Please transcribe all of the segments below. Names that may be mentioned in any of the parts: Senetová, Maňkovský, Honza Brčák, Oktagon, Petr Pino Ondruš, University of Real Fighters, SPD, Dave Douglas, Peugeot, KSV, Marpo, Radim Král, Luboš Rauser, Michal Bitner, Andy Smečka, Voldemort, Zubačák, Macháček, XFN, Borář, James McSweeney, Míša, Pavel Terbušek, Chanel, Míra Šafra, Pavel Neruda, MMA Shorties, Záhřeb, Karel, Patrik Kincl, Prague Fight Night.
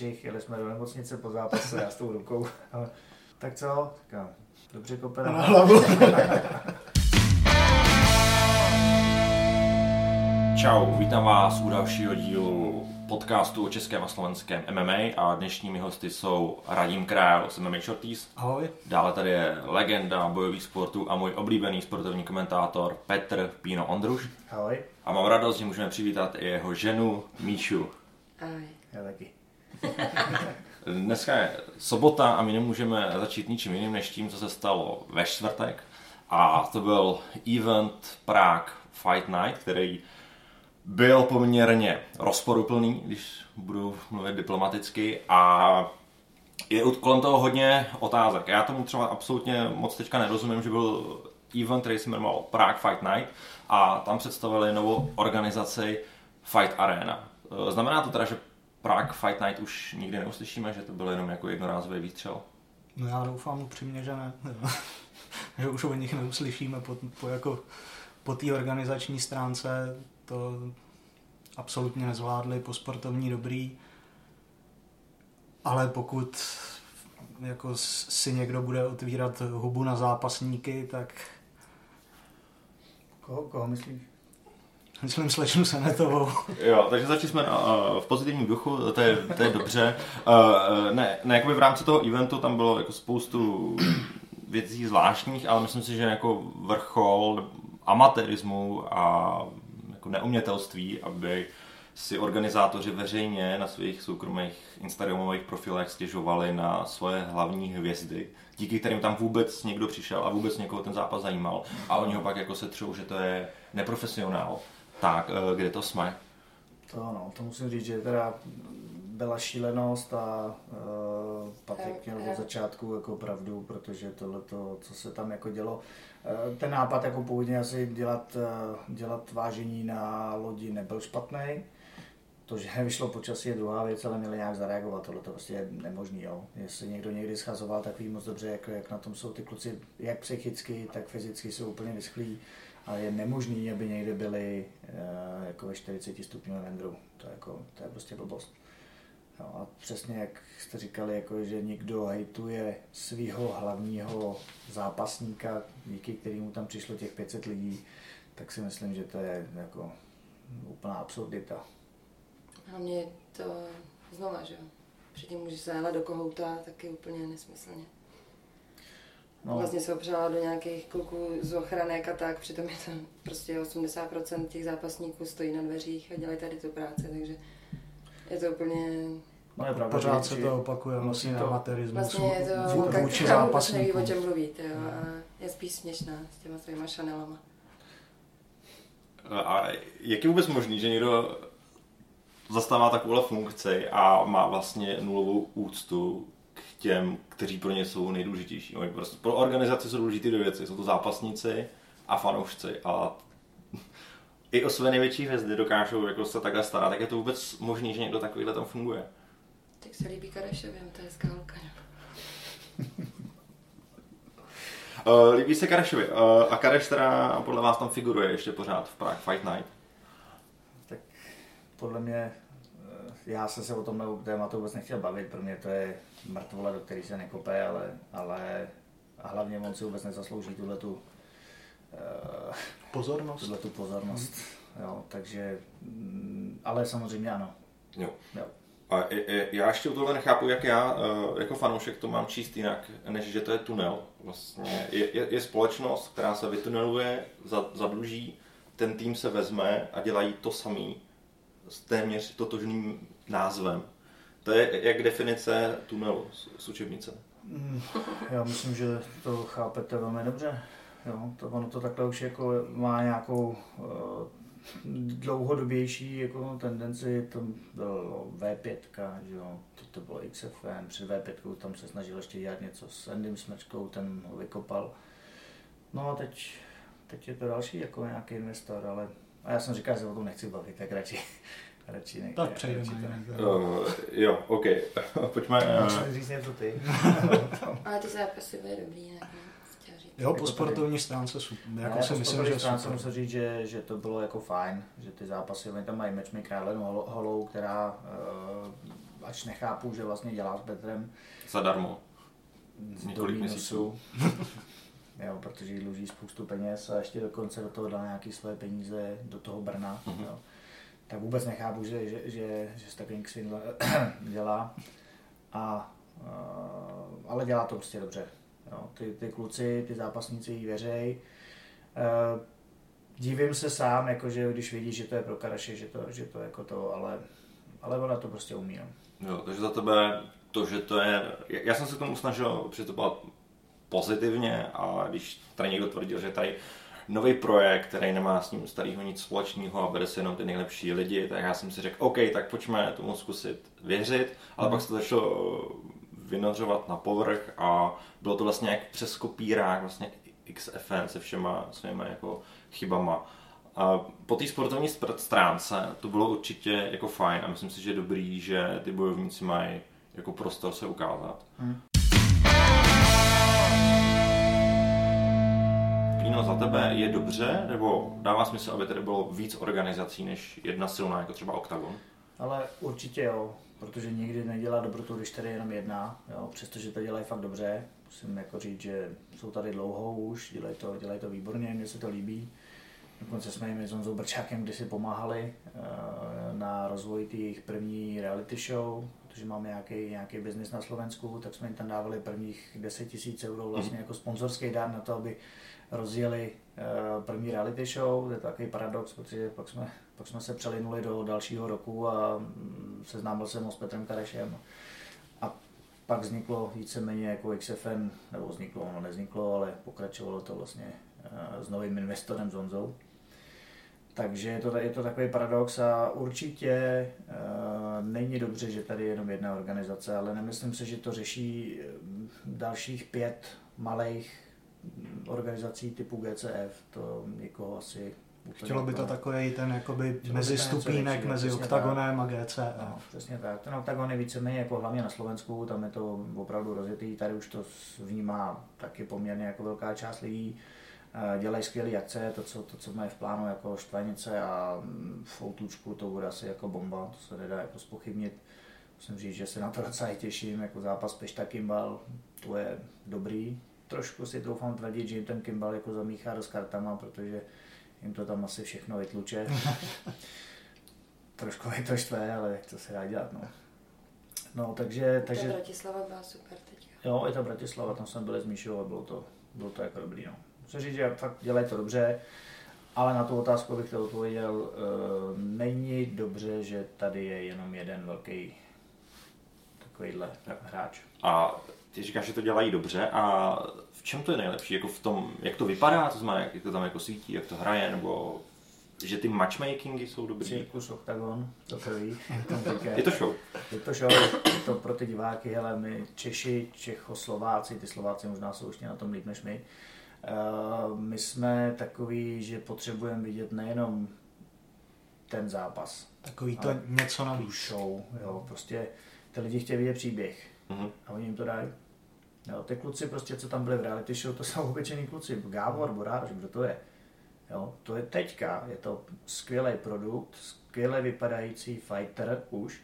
střih, jeli jsme do nemocnice po zápase a s tou rukou. Ale, tak co? Říkám, dobře kopená na hlavu. Čau, vítám vás u dalšího dílu podcastu o českém a slovenském MMA a dnešními hosty jsou Radim Král z MMA Shorties. Ahoj. Dále tady je legenda bojových sportů a můj oblíbený sportovní komentátor Petr Pino Ondruš. Ahoj. A mám radost, že můžeme přivítat i jeho ženu Míšu. Ahoj. Já taky. Dneska je sobota a my nemůžeme začít ničím jiným než tím, co se stalo ve čtvrtek. A to byl event Prague Fight Night, který byl poměrně rozporuplný, když budu mluvit diplomaticky, a je kolem toho hodně otázek. Já tomu třeba absolutně moc teďka nerozumím, že byl event, který se jmenoval Prague Fight Night a tam představili novou organizaci Fight Arena. Znamená to teda, že Prague Fight Night už nikdy neuslyšíme, že to byl jenom jako jednorázový výstřel? No já doufám upřímně, že ne. Že už o nich neuslyšíme po té organizační stránce. To absolutně nezvládli, po sportovní dobrý, ale pokud jako si někdo bude otvírat hubu na zápasníky, tak... Koho myslíš? Myslím slečnu Senetovou. Jo, takže začali jsme v pozitivním duchu, to je dobře. Ne, jakoby v rámci toho eventu tam bylo jako spoustu věcí zvláštních, ale myslím si, že jako vrchol amatérismu a jako neumětelství, aby si organizátoři veřejně na svých soukromých instagramových profilech stěžovali na svoje hlavní hvězdy, díky kterým tam vůbec někdo přišel a vůbec někoho ten zápas zajímal. A oni ho pak jako se třou, že to je neprofesionál. Tak, kde to jsme? To musím říct, že teda byla šílenost a Patrik měl od začátku jako pravdu, protože tohleto, co se tam jako dělo, ten nápad jako původně asi dělat vážení na lodi nebyl špatný. To, že nevyšlo počasí, je druhá věc, ale měli nějak zareagovat, tohle to prostě je nemožný, jo. Jestli někdo někdy schazoval, tak ví moc dobře, jak na tom jsou ty kluci, jak psychicky, tak fyzicky jsou úplně vyschlí. Ale je nemožný, aby někdy byli jako ve 40 stupňovém vendru, to je prostě blbost. No a přesně jak jste říkali, jako, že někdo hejtuje svého hlavního zápasníka, díky kterému tam přišlo těch 500 lidí, tak si myslím, že to je jako úplná absurdita. Hlavně to znova, že předtím můžeš zajelat do kohouta, taky úplně nesmyslně. No. Vlastně se opřela do nějakých kluků z ochranek a tak, přitom je to prostě 80% těch zápasníků stojí na dveřích a dělají tady tu práci, takže je to úplně... No je pravda, pořád se to opakuje, vlastně na amatérismus. Vlastně je to vůči zápasníků. O čem mluvíte, jo, a je spíš směšná s těma svýma Chanelama. A jak je vůbec možný, že někdo zastává takovou funkci a má vlastně nulovou úctu k těm, kteří pro ně jsou nejdůležitější? Prostě pro organizaci jsou důležité dvě věci, jsou to zápasníci a fanoušci. A i o své největší hvězdy dokážou jako se takhle starat, tak je to vůbec možný, že někdo takovýhle tam funguje? Tak se líbí Karešovým, to je hezká holka. Líbí se Karešovi a Kareš teda podle vás tam figuruje ještě pořád v Prague Fight Night? Tak podle mě, já jsem se o tomhle tématu vůbec nechtěl bavit, pro mě to je mrtvola, do který se nekope, ale a hlavně on si vůbec nezaslouží tuhletu pozornost. Jo, takže, ale samozřejmě ano. Jo. A já ještě u tohle nechápu, jak já jako fanoušek to mám číst jinak, než že to je tunel. Vlastně je společnost, která se vytuneluje, zadluží, ten tým se vezme a dělají to samý s téměř totožným názvem. To je jak definice tunelu z učebnice. Já myslím, že to chápete velmi dobře. Jo, ono to takhle už jako má nějakou dlouhodobější jako tendenci, to bylo V5, že jo, to bylo XFN, před V5 tam se snažil ještě dělat něco s Andym Smečkou, ten ho vykopal. No a teď je to další jako nějaký investor, ale a já jsem říkal, že o tom nechci bavit, tak radši nejde. Tak přejdeme. Jo, ok, pojďme. Můžeme říct něco ty. Ale ty zápasy byly dobrý, ne? Jo, po sportovní stránce super. Jako se myslím, že stránce super. Musím říct, že to bylo jako fajn, že ty zápasy, oni tam mají match Králenu Holou, která ač nechápu, že vlastně dělá s Petrem. Zadarmo. Několik měsíců. Jo, protože jí dluží spoustu peněz a ještě dokonce do toho dá nějaké své peníze do toho Brna. Mm-hmm. Jo. Tak vůbec nechápu, že s takovým svindlem dělá. Ale dělá to prostě dobře. Jo. Ty kluci, ty zápasníci jí věřej. Dívím se sám, jakože když vidíš, že to je pro Kareše, že to jako to, ale ona to prostě umí. No. Jo, takže za tebe to, že to je... Já jsem se k tomu snažil přistupovat pozitivně a když tady někdo tvrdil, že tady nový projekt, který nemá s ním starýho nic společného a bere se jenom ty nejlepší lidi, tak já jsem si řekl, OK, tak pojďme tomu zkusit věřit, ale pak se to začalo vynořovat na povrch a bylo to vlastně jak přes kopírák, vlastně XFN se všema svýma jako chybama. A po té sportovní stránce to bylo určitě jako fajn a myslím si, že je dobrý, že ty bojovníci mají jako prostor se ukázat. No, za tebe je dobře, nebo dává smysl, aby tady bylo víc organizací než jedna silná, jako třeba Oktagon? Ale určitě jo, protože nikdy nedělá dobrotu, když tady jenom jedna, jo, přestože to dělají fakt dobře. Musím jako říct, že jsou tady dlouho už, dělají to výborně, mně se to líbí. Dokonce jsme jim s Honzou Brčákem kdysi pomáhali na rozvoji těch první reality show, protože máme nějaký biznis na Slovensku, tak jsme jim tam dávali prvních 10 000 € vlastně jako sponzorský dar na to, aby rozjeli první reality show. Je to takový paradox, protože pak jsme se přelinuli do dalšího roku a seznámil jsem ho s Petrem Karešem. A pak vzniklo víceméně jako XFN, nebo vzniklo, ono nevzniklo, ale pokračovalo to vlastně s novým investorem, s Honzou. Takže je to takový paradox a určitě není dobře, že tady je jenom jedna organizace, ale nemyslím si, že to řeší dalších 5 malých organizací typu GCF, to někoho asi... Chtělo by to takový ten jakoby mezistupínek mezi Oktagonem a GCF. No, přesně tak. Ten Oktagon je víceméně jako hlavně na Slovensku, tam je to opravdu rozjetý, tady už to vnímá taky poměrně jako velká část lidí. Dělají skvělé akce, to, co mají v plánu jako Štvanice a v Outučku, to bude asi jako bomba, to se nedá jako zpochybnit. Musím říct, že se na to docela těším, jako zápas Pešta Kimbal, to je dobrý. Trošku si doufám tvrdit, že jim ten Kimbal jako zamíchá do s kartama, protože jim to tam asi všechno vytluče. Trošku je to štve, ale co se dá dělat, no. No, takže... Ta Bratislava byla super teďka. Jo, i ta Bratislava, tam jsem byl s Míšou a bylo to jako dobrý, no. Musím říct, že fakt dělají to dobře, ale na tu otázku bych to odpověděl, není dobře, že tady je jenom jeden velký takovýhle hráč. A ty říkáš, že to dělají dobře a v čem to je nejlepší? Jako v tom, jak to vypadá, to znamená, jak to tam jako svítí, jak to hraje, nebo že ty matchmakingy jsou dobrý? Cirkus Oktagon, to prvý. Je to show, je to pro ty diváky, ale my Češi, Čechoslováci, ty Slováci možná jsou ještě na tom líp než my. My jsme takový, že potřebujeme vidět nejenom ten zápas. Takový to něco na show, jo, prostě ty lidi chtějí vidět příběh a oni jim to dají. Jo, ty kluci prostě, co tam byli v reality show, to jsou obyčejní kluci, Gávor, Borář, kdo to je? Jo, to je teďka, je to skvělý produkt, skvěle vypadající fighter už,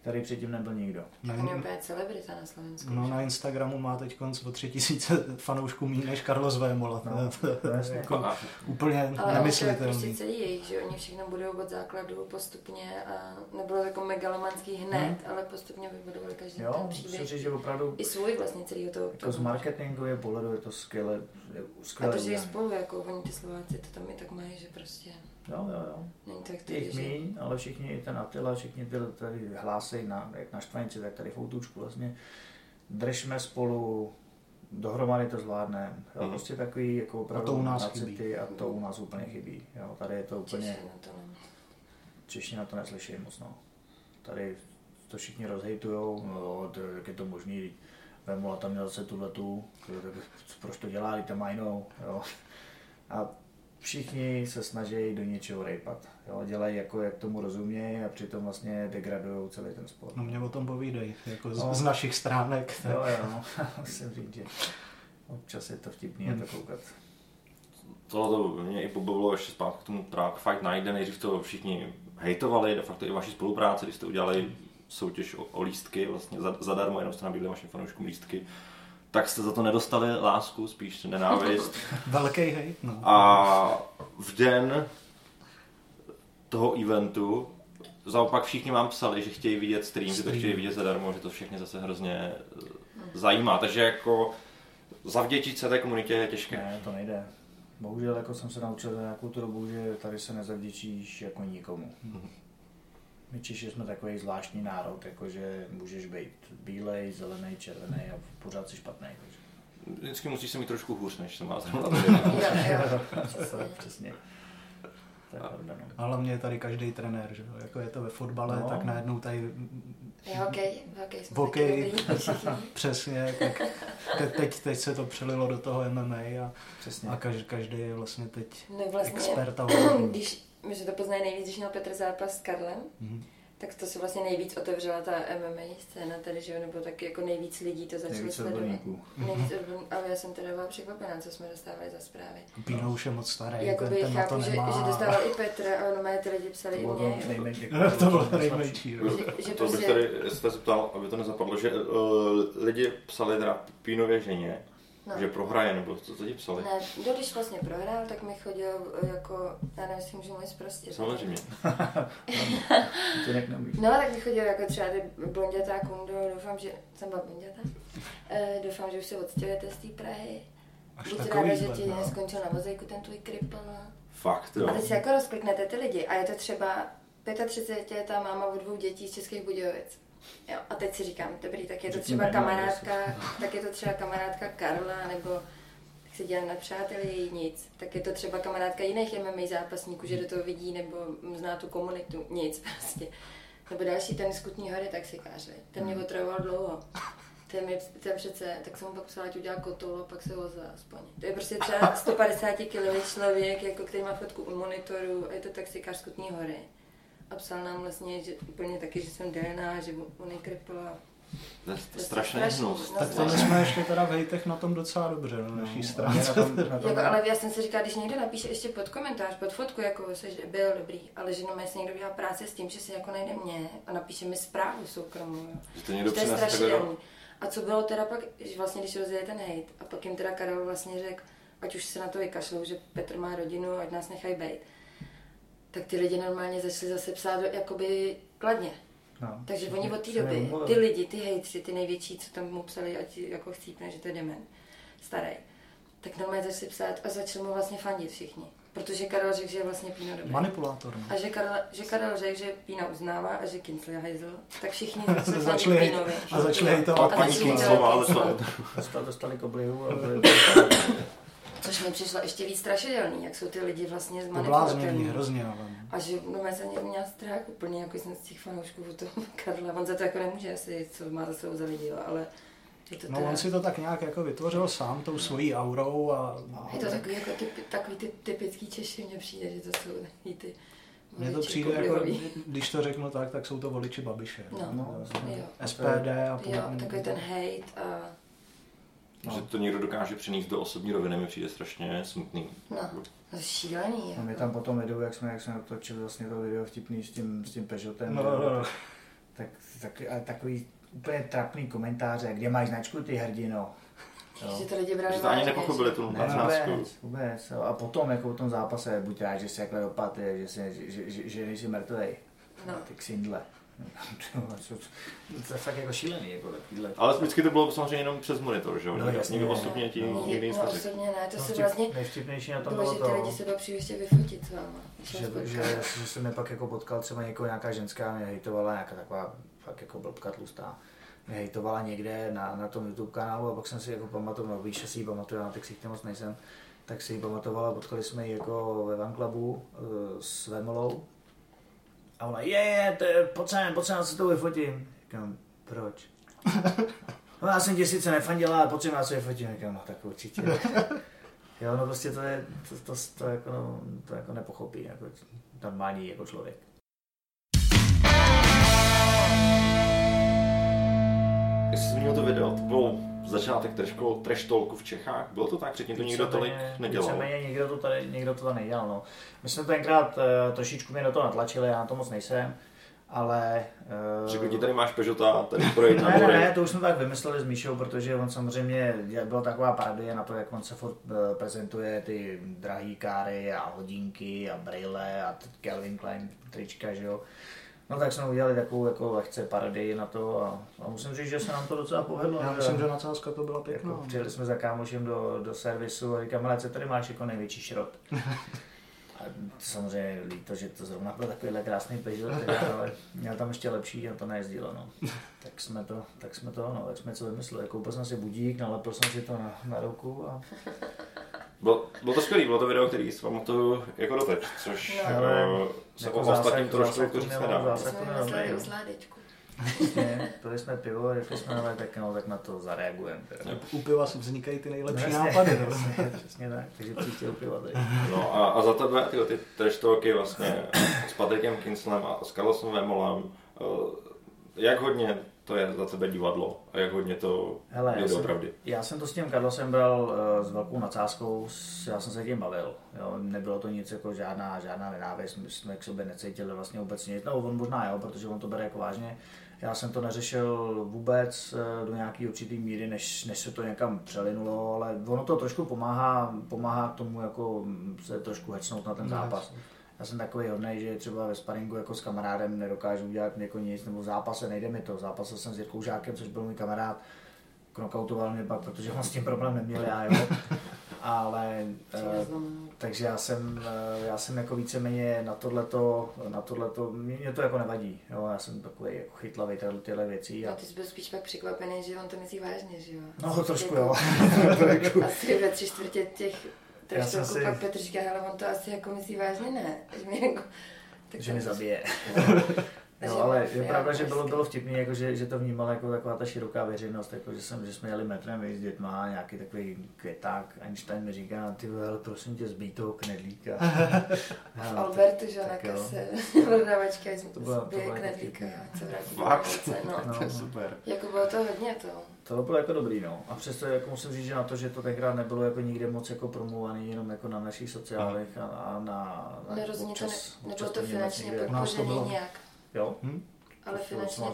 který předtím nebyl nikdo. Tak on je úplně celebrita na Slovensku. No, na Instagramu má teď konc o 3000 fanoušků míň než Karlos Vémola. No, to je jako úplně nemyslitelný. Ale prostě celý jejich, že oni všechno budou od základu postupně a nebylo jako megalomanský hned, ale postupně vybudovali každý ten příběh. Říct, že opravdu i svůj vlastně celý toho. Jako z marketingového pohledu je to skvělé. A to, že je spolu, jako oni ty Slováci, to tam i tak mají, že prostě... Jo. Není tak tady, jich míň, ale všichni, ten Attila, všichni ty tady hlásejí jak na Štvanici, tak tady v Outučku vlastně. Držme spolu, dohromady to zvládneme. Jo, prostě takový jako opravdu nacity a to u nás úplně chybí. Jo, tady je to úplně... Čeština to neslyší moc, no. Tady to všichni rozhejtujou, jak je to možný, Vémola tam měl zase tuhletu, proč to dělá, jde tam jinou, jo. A všichni se snaží do něčeho rejpat, jo? Dělají jako jak tomu rozumějí a přitom vlastně degradují celý ten sport. No mě o tom povídej, jako z našich stránek. Tak. Jo, musím říct, že občas je to vtipný a to koukat. Tohle mě i pobavilo ještě zpátky k tomu Prague Fight Night, kde nejdřív to všichni hejtovali, de facto i vaši spolupráce, když jste udělali soutěž o lístky, vlastně zadarmo, jenom jste nabídli vašim fanouškům lístky, tak jste za to nedostali lásku, spíš nenávist. Velký hejt, no. A v den toho eventu zaopak všichni vám psali, že chtějí vidět stream, že to chtějí vidět zadarmo, že to všechny zase hrozně zajímá. Takže jako zavděčit se té komunitě je těžké. Ne, to nejde. Bohužel jako jsem se naučil na nějakou tu dobu, že tady se nezavděčíš jako nikomu. My Češi jsme takový zvláštní národ, jakože můžeš být bílej, zelený, červený a pořád jsi špatný. Takže. Vždycky musíš se mít trošku hůř, než se má zrovna. Přesně. A hlavně je tady každý trenér, že? Jako je to ve fotbale, no. Tak najednou tady... Hokej. Přesně, tak teď se to přelilo do toho MMA a každý je vlastně teď expert. Když my se to poznají nejvíc, když měl Petr zápas s Karlem, tak to se vlastně nejvíc otevřela ta MMA scéna tady, že? Nebo taky jako nejvíc lidí to začalo sledovat. Nejvíc odborníků. Ale já jsem teda byla překvapená, co jsme dostávali za zprávy. Pino už je moc starý, ten na to nemá. Že dostával i Petra, ale ono ty lidi psali i mě. To bylo nejmenší. To bych tady se ptal, aby to nezapadlo, že lidi psali teda Pinově ženě, že prohraje, nebo co ti psali? Ne, když vlastně prohrál, tak mi chodil jako, já nevím, jestli můžu mluvit zprostě. Samozřejmě. No, tak mi chodil jako třeba ty blondětá kundo, doufám, že jsem byla blondětá, doufám, že už se odstěhujete z té Prahy. Až takový že ti neskončil na mozaiku ten tvůj kripl. Fakt, jo. A teď si jako rozkliknete ty lidi a je to třeba 35 je ta máma od 2 dětí z Českých Budějovic. Jo, a teď si říkám, dobrý, tak je to třeba kamarádka, tak je to třeba kamarádka Karla, nebo tak se dělám na přáteli, nic. Tak je to třeba kamarádka jiných MMA zápasníků, že do toho vidí, nebo zná tu komunitu, nic prostě. Nebo další ten z Kutní Hory taxikář, ten mě otravoval dlouho. Ten přece, tak jsem mu pak psala, ať udělá kotolo, pak se vozila aspoň. To je prostě třeba 150 kg člověk, jako který má fotku u monitoru, a je to taxikář z Kutní Hory. A psal nám vlastně, že úplně taky, že jsem DNA, že on je kripl a... To je strašný hnus. Tak to jsme ještě teda v hejtech na tom docela dobře, na naší straně. Ale já jsem si říkala, když někdo napíše ještě pod komentář, pod fotku, jako se, že byl dobrý, ale že no, jestli někdo dělá práci s tím, že se jako najde mě a napíše mi zprávu soukromou, jo. To je strašidelný. A co bylo teda pak, že vlastně když rozjede ten hejt a pak jim teda Karel vlastně řekl, ať už se na to vykašlou, že Petr má rodinu, ať nás nechají bejt. Tak ty lidi normálně začali zase psát jakoby kladně. No, takže oni od té doby, ty lidi, ty hejtři, ty největší, co tam mu psali, ať jako chcípne, že to je dement, starý, tak normálně začali psát a začali mu vlastně fandit všichni. Protože Karel řekl, že je vlastně Pino dobrý. Manipulátor. Ne? A že Karel řekl, že Pino uznává a že Kincl je hajzl, tak všichni začali Pinovi. A začali to a paní Kinclová. Dostali k oblihu a byli... Což mi přišlo ještě víc strašidelný, jak jsou ty lidi vlastně zmanipulovatelní. Hrozně, ale... A že no, já jsem měla strach úplně, jako jsem z těch fanoušků od toho Karla. On za to jako nemůže asi, co má za sebou za lidi, ale... No teda... on si to tak nějak jako vytvořil sám tou svojí aurou a... Je to takový, jako takový ty typický Češi, mně přijde, že to jsou takový ty... Mně to přijde jako, když to řeknu tak, tak jsou to voliči Babiše. No, SPD a... Jo, takový ten hejt a... No. Že to někdo dokáže přinést do osobní roviny, mi přijde strašně smutný. No, šílený. Jako. No, my tam potom jedou, jak jsme točili vlastně to video vtipný s tím Peugeotem. No. Tak, takový úplně trapný komentáře, kde máš značku, ty hrdino. Že to lidi brali. Že to ani nepochopili tu značku. Vůbec. A potom, jako v tom zápase, buď rád, že se jakhle dopadne, že nejsi mrtvej. No. Ty ksindle. To je fakt jako šílený, jako takovýhle. Ale vždycky to bylo samozřejmě jenom přes monitor, že jo? No jasně. Někdo osobně ti někdy nic neřekl. Osobně ne, to se vlastně... Nejvtipnější na tom bylo to... Ty lidi se dopří ještě vyfotit s váma. Že jsem mě pak jako potkal třeba někoho, nějaká ženská mě hejtovala, nějaká taková fakt jako blbka tlustá. Mě hejtovala někde na tom YouTube kanálu a pak jsem si jako pamatoval, no víš, si ji pamatuju, já na těch si moc nejsem, tak si ji pamatovala, potkali jsme ji jako ve Van Clubu s Vémolou. A ona, pojď sem, já se to vyfotím. Říkám, proč? No já jsem tě sice nefandila, ale pojď sem, já se vyfotím. Říkám, no tak určitě. Jo, no prostě to je, to jako, no, to jako nepochopí, jako normální jako člověk. Jak jsi zmínil to video, to bylo začátek trash talku v Čechách, bylo to tak? Předtím to nikdo tolik nedělal. Víceméně nikdo to tady nedělal, no. My jsme tenkrát trošičku mě do toho natlačili, já na to moc nejsem. ale... Řekl ti, tady máš Peugeota, tady projít na mory. Ne, to už jsme tak vymysleli s Míšou, protože on samozřejmě, byla taková parodie na to, jak on se furt prezentuje ty drahý káry a hodinky a brýle a Calvin Klein trička, že jo. No tak jsme udělali takovou jako lehce parodii na to a musím říct, že se nám to docela povedlo. Já myslím, že nadsázka to byla pěkná. Jako, přijeli jsme za kámošem do servisu a říkám, ale co tady máš jako největší šrot? A samozřejmě líto, že to zrovna byl takovýhle krásný Peugeot, ale měl tam ještě lepší a to nejezdilo, no. Tak jsme to vymysleli. Koupil jsem si budík, nalepil jsem si to na ruku a... Bylo to skvělý, bylo to video, který si pamatuju jako doteď, což se jako ostatním trošku říct nedá. Pili jsme pivo a řekli jsme, ale tak na to zareagujeme. U piva vznikají ty nejlepší nápady. Přesně tak, takže cítil piva tady. No a za tebe ty trash talky vlastně s Patrikem Kinclem a s Karlosem Vémolem, jak hodně to je za tebe divadlo a jak hodně to je doopravdy? Já jsem to s tím Karlosem bral s velkou nadsázkou, já jsem se tím bavil. Jo. Nebylo to nic jako žádná nenávist, my jsme k sobě necítili vlastně vůbec nic. No on možná jo, protože on to bere jako vážně. Já jsem to neřešil vůbec do nějaké určité míry, než se to někam přelinulo, ale ono to trošku pomáhá k tomu jako se trošku hecnout na ten zápas. Já jsem takový hodnej, že třeba ve sparingu jako s kamarádem nedokážu udělat jako nic, nebo v zápase nejde mi to. Zápasil jsem s Jirkou Žákem, což byl můj kamarád, knockoutoval mě pak, protože on s tím problém neměl, já jo. Ale takže já jsem jako víceméně na tohleto, mě to jako nevadí, jo, já jsem takový jako chytlavý tyhle věci. A ty jsi byl spíš pak překvapený, že on to myslí vážně, že jo? No trošku jo. Asi ve 3/4 těch trošku si... pak Petr říká, ale on to asi jako myslí vážně ne, že mi zabije. Jo, ale je pravda, že bylo vtipný, jako, že to vnímala jako taková ta široká veřejnost, jako, že jsme jeli metrem s dětma, nějaký takový květák, Einstein mi říká, ty vole, prosím tě, zbij toho knedlíka. V Albertu, že na kase, prodavačka, zbije knedlíka, co vrátí. No, to je super. Jako bylo to hodně to. To bylo jako dobrý, no. A přesto jako musím říct, že na to, že to tenkrát nebylo jako nikde moc jako promluvaný, jenom jako na našich sociálech a na občas. Nebylo to finančně podpořený nějak. Jo? Ale finančně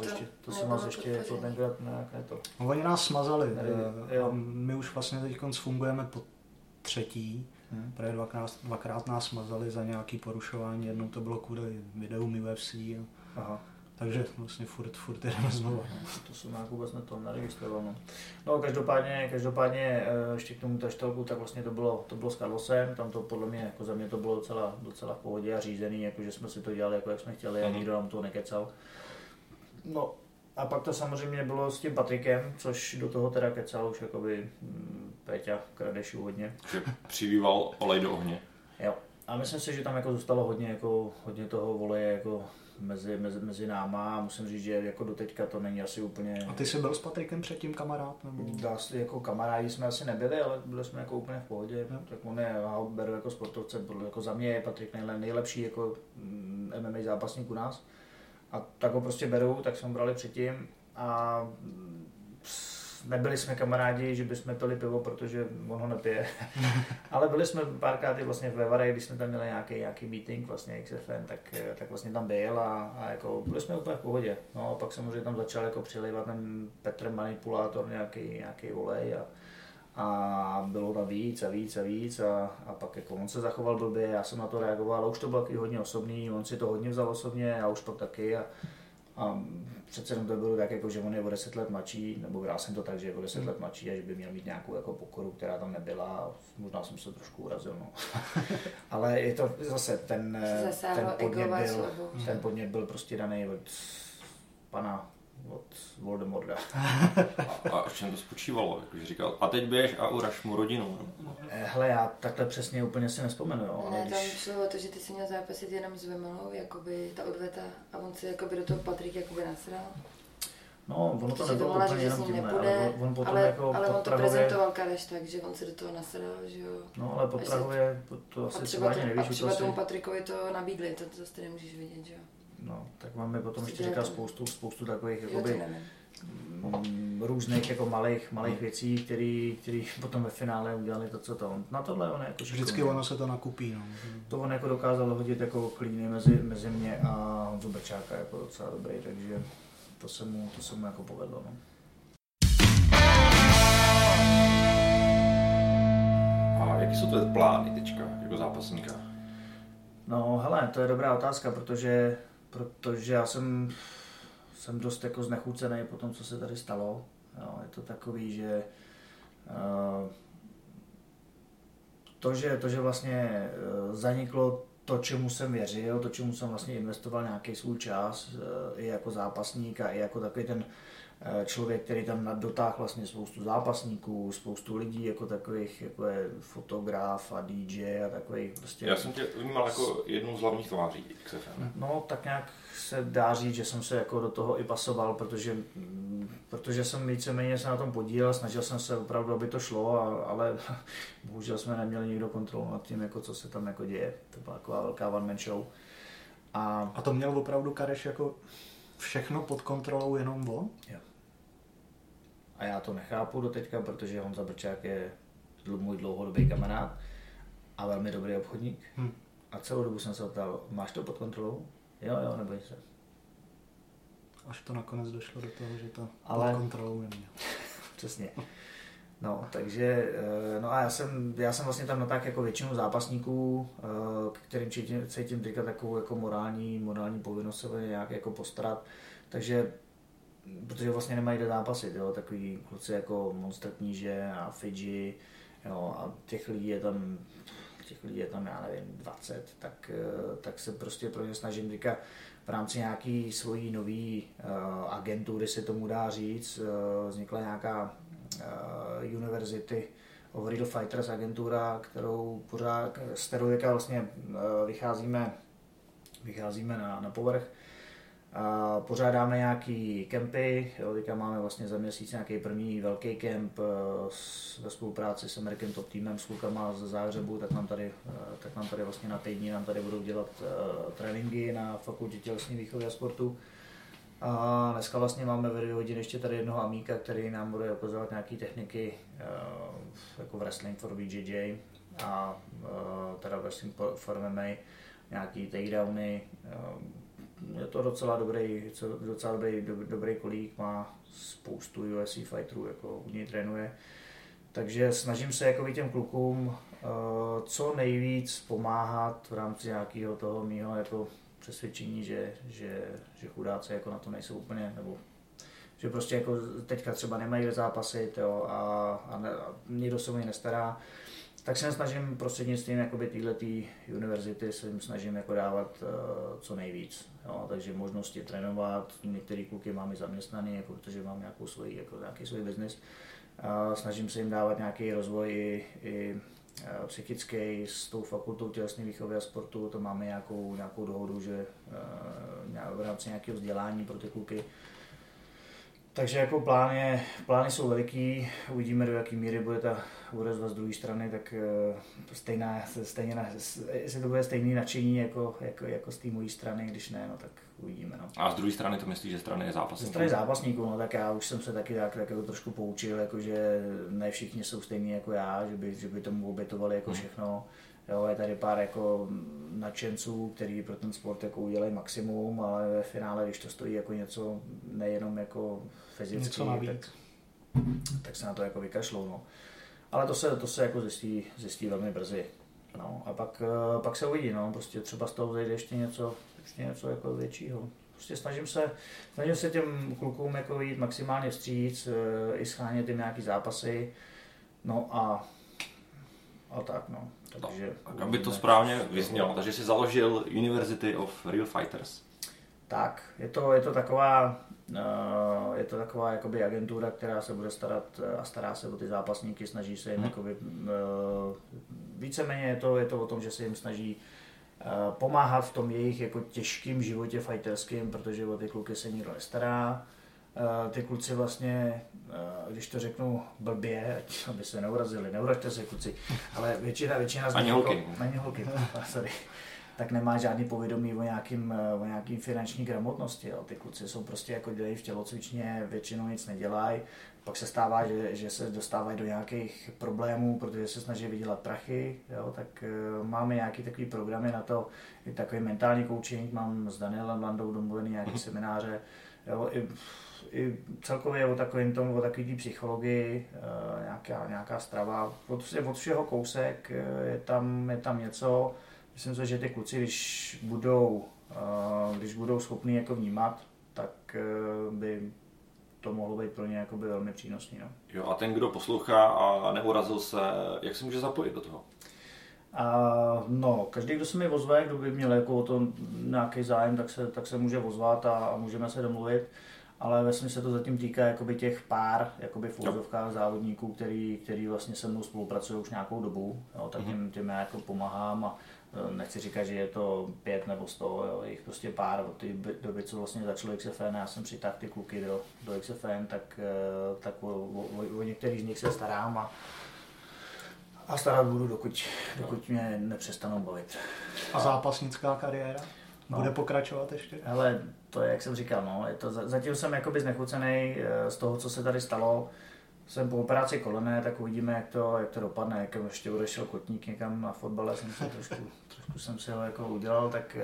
to se nás ještě jako tenkrát nějak to. Oni nás smazali. My už vlastně teď fungujeme po třetí. Právě dvakrát nás smazali za nějaké porušování. Jednou to bylo kvůli videům UFC. Aha. Takže vlastně furt jdeme znovu. To jsem nějak vůbec neregistroval. No každopádně ještě k tomu taštelku, tak vlastně to bylo s Karlosem, tam to podle mě, jako za mě to bylo docela v pohodě a řízený, jako že jsme si to dělali, jako jak jsme chtěli a nikdo nám to nekecal. No a pak to samozřejmě bylo s tím Patrikem, což do toho teda kecal už jakoby Péťa Kradešu hodně. Přivýval olej do ohně. Jo. A myslím si, že tam jako zůstalo hodně toho oleje jako mezi náma a musím říct, že jako doteďka to není asi úplně... A ty jsi byl s Patrikem předtím kamarád? Nebo... Jako kamarádi jsme asi nebyli, ale byli jsme jako úplně v pohodě. No. Tak on je, já ho beru jako sportovce, jako za mě je Patrik nejlepší jako MMA zápasník u nás. A tak ho prostě beru, tak jsme ho brali předtím a nebyli jsme kamarádi, že bychom pili pivo, protože on ho nepije. Ale byli jsme párkrát vlastně ve Varech, když jsme tam měli nějaký meeting, vlastně XFN, tak vlastně tam byl a jako byli jsme úplně v pohodě. No a pak samozřejmě tam začal jako přilévat ten Petr manipulátor nějaký olej a bylo tam víc a pak jako on se zachoval blbě, já jsem na to reagoval, ale už to bylo taky hodně osobný, on si to hodně vzal osobně, já už pak taky. A přece jenom to bylo tak, jako, že on je o 10 let mladší, nebo já jsem to tak, že je o 10 let mladší a že by měl mít nějakou jako pokoru, která tam nebyla. Možná jsem se trošku urazil. No. Ale je to zase ten podnět byl prostě daný od pana, od Voldemorda. A v čem to spočívalo? Jakože říkal, a teď běž a uraž mu rodinu. Hele, já takhle přesně úplně si nespomenu. Jo, ne, tam šlo o to, že ty jsi měl zápasit jenom s Vémolou, jakoby ta odveta, a on se jakoby do toho Patrik jakoby nasral. No, ono to nebylo úplně jenom tímhle, ale on to prezentoval Kareš tak, že on se do toho nasral, že jo. No, ale po Prahu je, to asi třeba ani nevíš. A třeba tomu Patrikovi to nabídli, to zase ty nemůžeš vidět, že jo. No, tak vám mi potom ještě říká spoustu takových, jakoby, různých jako malých věcí, které potom ve finále udělali to, co to on. Na tohle on jako vždycky ono se to nakupí. No. To on jako dokázal hodit jako klíny mezi mě a Zubačáka jako docela dobrý, takže to se mu jako povedlo. No. A jaký jsou tvé plány teďka jako zápasníka? No hele, to je dobrá otázka, protože já jsem dost jako znechucený po tom, co se tady stalo. Jo, je to takový, že to, že vlastně zaniklo to, čemu jsem věřil, to, čemu jsem vlastně investoval nějaký svůj čas, i jako zápasník a i jako takový ten člověk, který tam dotáhl vlastně spoustu zápasníků, spoustu lidí, jako takových, jako je fotograf a DJ a takových prostě... Já jsem tě vnímal jako jednu z hlavních tváří XFN. No, tak nějak se dá říct, že jsem se jako do toho i pasoval, protože jsem víceméně se na tom podílel, snažil jsem se opravdu, aby to šlo, ale bohužel jsme neměli nikdo kontrolu nad tím, jako co se tam jako děje. To byla taková velká one man show. A to měl opravdu Kareš jako všechno pod kontrolou jenom on? Jo. A já to nechápu doteďka, protože Honza Brčák je můj dlouhodobý kamarád a velmi dobrý obchodník. A celou dobu jsem se ptal, máš to pod kontrolou? Jo, neboj se. Až to nakonec došlo do toho, že to pod kontrolou neměl. Přesně. No, takže, no a já jsem vlastně tam natáhl jako většinu zápasníků, kterým cítím teďka takovou jako morální povinnost se nějak jako postarat, takže, protože vlastně nemají kde zápasit, jo, takový kluci jako Monster Kníže a Fidži, jo, a těch lidí je tam, já nevím, 20, tak se prostě pro ně snažím teďka v rámci nějaký svojí nový agentury, se tomu dá říct, vznikla nějaká University of Real Fighters agentura, s kterou vlastně vycházíme na povrch. Pořádáme nějaký kempy, jo, teďka máme vlastně za měsíc nějaký první velký kemp ve spolupráci s American Top Teamem, s klukama ze Záhřebu, tak nám tady vlastně na týdní nám tady budou dělat tréninky na fakultě tělesné výchovy a sportu. A dneska vlastně máme ve 2 hodiny ještě tady jednoho amíka, který nám bude ukazovat nějaké techniky jako wrestling for BJJ a teda wrestling for MMA, nějaké takedowny. Je to docela dobrý kolík, má spoustu UFC fighterů, jako u něj trénuje. Takže snažím se jako těm klukům co nejvíc pomáhat v rámci nějakého toho mýho jako přesvědčení, že chudáci jako na to nejsou úplně, nebo že prostě jako teďka třeba nemají kde zápasit, jo, a nikdo se o ně nestará. Tak se snažím prostřednictvím jakoby téhletý univerzity se jim snažím jako dávat co nejvíc, jo, takže možnosti trénovat, některé kluky mám i zaměstnaný, jako protože mám nějaký svůj biznis. Snažím se jim dávat nějaký rozvoj i psychický s tou fakultou tělesné výchovy a sportu, to máme nějakou dohodu, že v rámci nějakého vzdělání pro ty kluky. Takže jako plány jsou veliký, uvidíme do jaké míry bude ta odezva z druhé strany, tak jestli to bude stejný nadšení jako z té mojí strany, když ne, no tak uvidíme. No. A z druhé strany to myslíš, že strany je zápasníků? Ze strany zápasníků, no tak já už jsem se taky tak jako trošku poučil, jakože ne všichni jsou stejní jako já, že by tomu obětovali jako všechno. Jo, je tady pár jako nadšenců, kteří pro ten sport jako udělají maximum, ale ve finále, když to stojí jako něco nejenom jako fyzicky, tak se na to jako vykašlou. No. Ale to se jako zjistí velmi brzy. No. A pak se uvidí, no. Prostě třeba z toho zajde ještě něco jako většího. Prostě snažím se těm klukům jako jít maximálně vstříc, i shánět jim nějaký zápasy. No a tak, no. Takže, tak, aby to správně vyznělo, takže jsi založil University of Real Fighters. Tak, je to taková jakoby agentura, která se bude starat a stará se o ty zápasníky, snaží se jim jakoby, víceméně je to o tom, že se jim snaží pomáhat v tom jejich jako těžkém životě fighterským, protože o ty kluky se nikdo nestará. Ty kluci vlastně, když to řeknu blbě, aby se neurazili, neuražte se kluci, ale většina z nich... Ani holky. tak nemá žádný povědomí o nějaký finanční gramotnosti. Jo. Ty kluci jsou prostě jako dělají v tělocvičně, většinou nic nedělají, pak se stává, že se dostávají do nějakých problémů, protože se snaží vydělat prachy, jo. Tak máme nějaký takový programy na to, i takový mentální coaching, mám s Danielem Landou domluvený nějaký semináře, jo. I celkově o takovým tomu, o takový psychologii, nějaká strava, od všeho kousek, je tam něco. Myslím si, že ty kluci, když budou schopní jako vnímat, tak by to mohlo být pro ně velmi přínosný. No. Jo, a ten, kdo poslouchá a neurazil se, jak se může zapojit do toho? Každý, kdo se mi ozve, kdo by měl jako o tom nějaký zájem, tak se může ozvat a můžeme se domluvit. Ale vlastně se to zatím týká těch pár v úzovkách závodníků, který vlastně se mnou spolupracují už nějakou dobu, jo, tak těm já jako pomáhám a nechci říkat, že je to 5 nebo 100, jo, jich prostě pár od té doby, co vlastně začalo XFN, já jsem přitáhl ty kluky do XFN, tak o některých z nich se starám a starat budu, dokud mě nepřestanou bavit. A zápasnická kariéra? No. Bude pokračovat ještě? Hele, to je, jak jsem říkal, no, je to, zatím jsem jakoby znechucený z toho, co se tady stalo. Jsem po operaci kolene, tak uvidíme, jak to dopadne, jak ještě odešel kotník někam na fotbale, jsem si trošku jsem si ho udělal, tak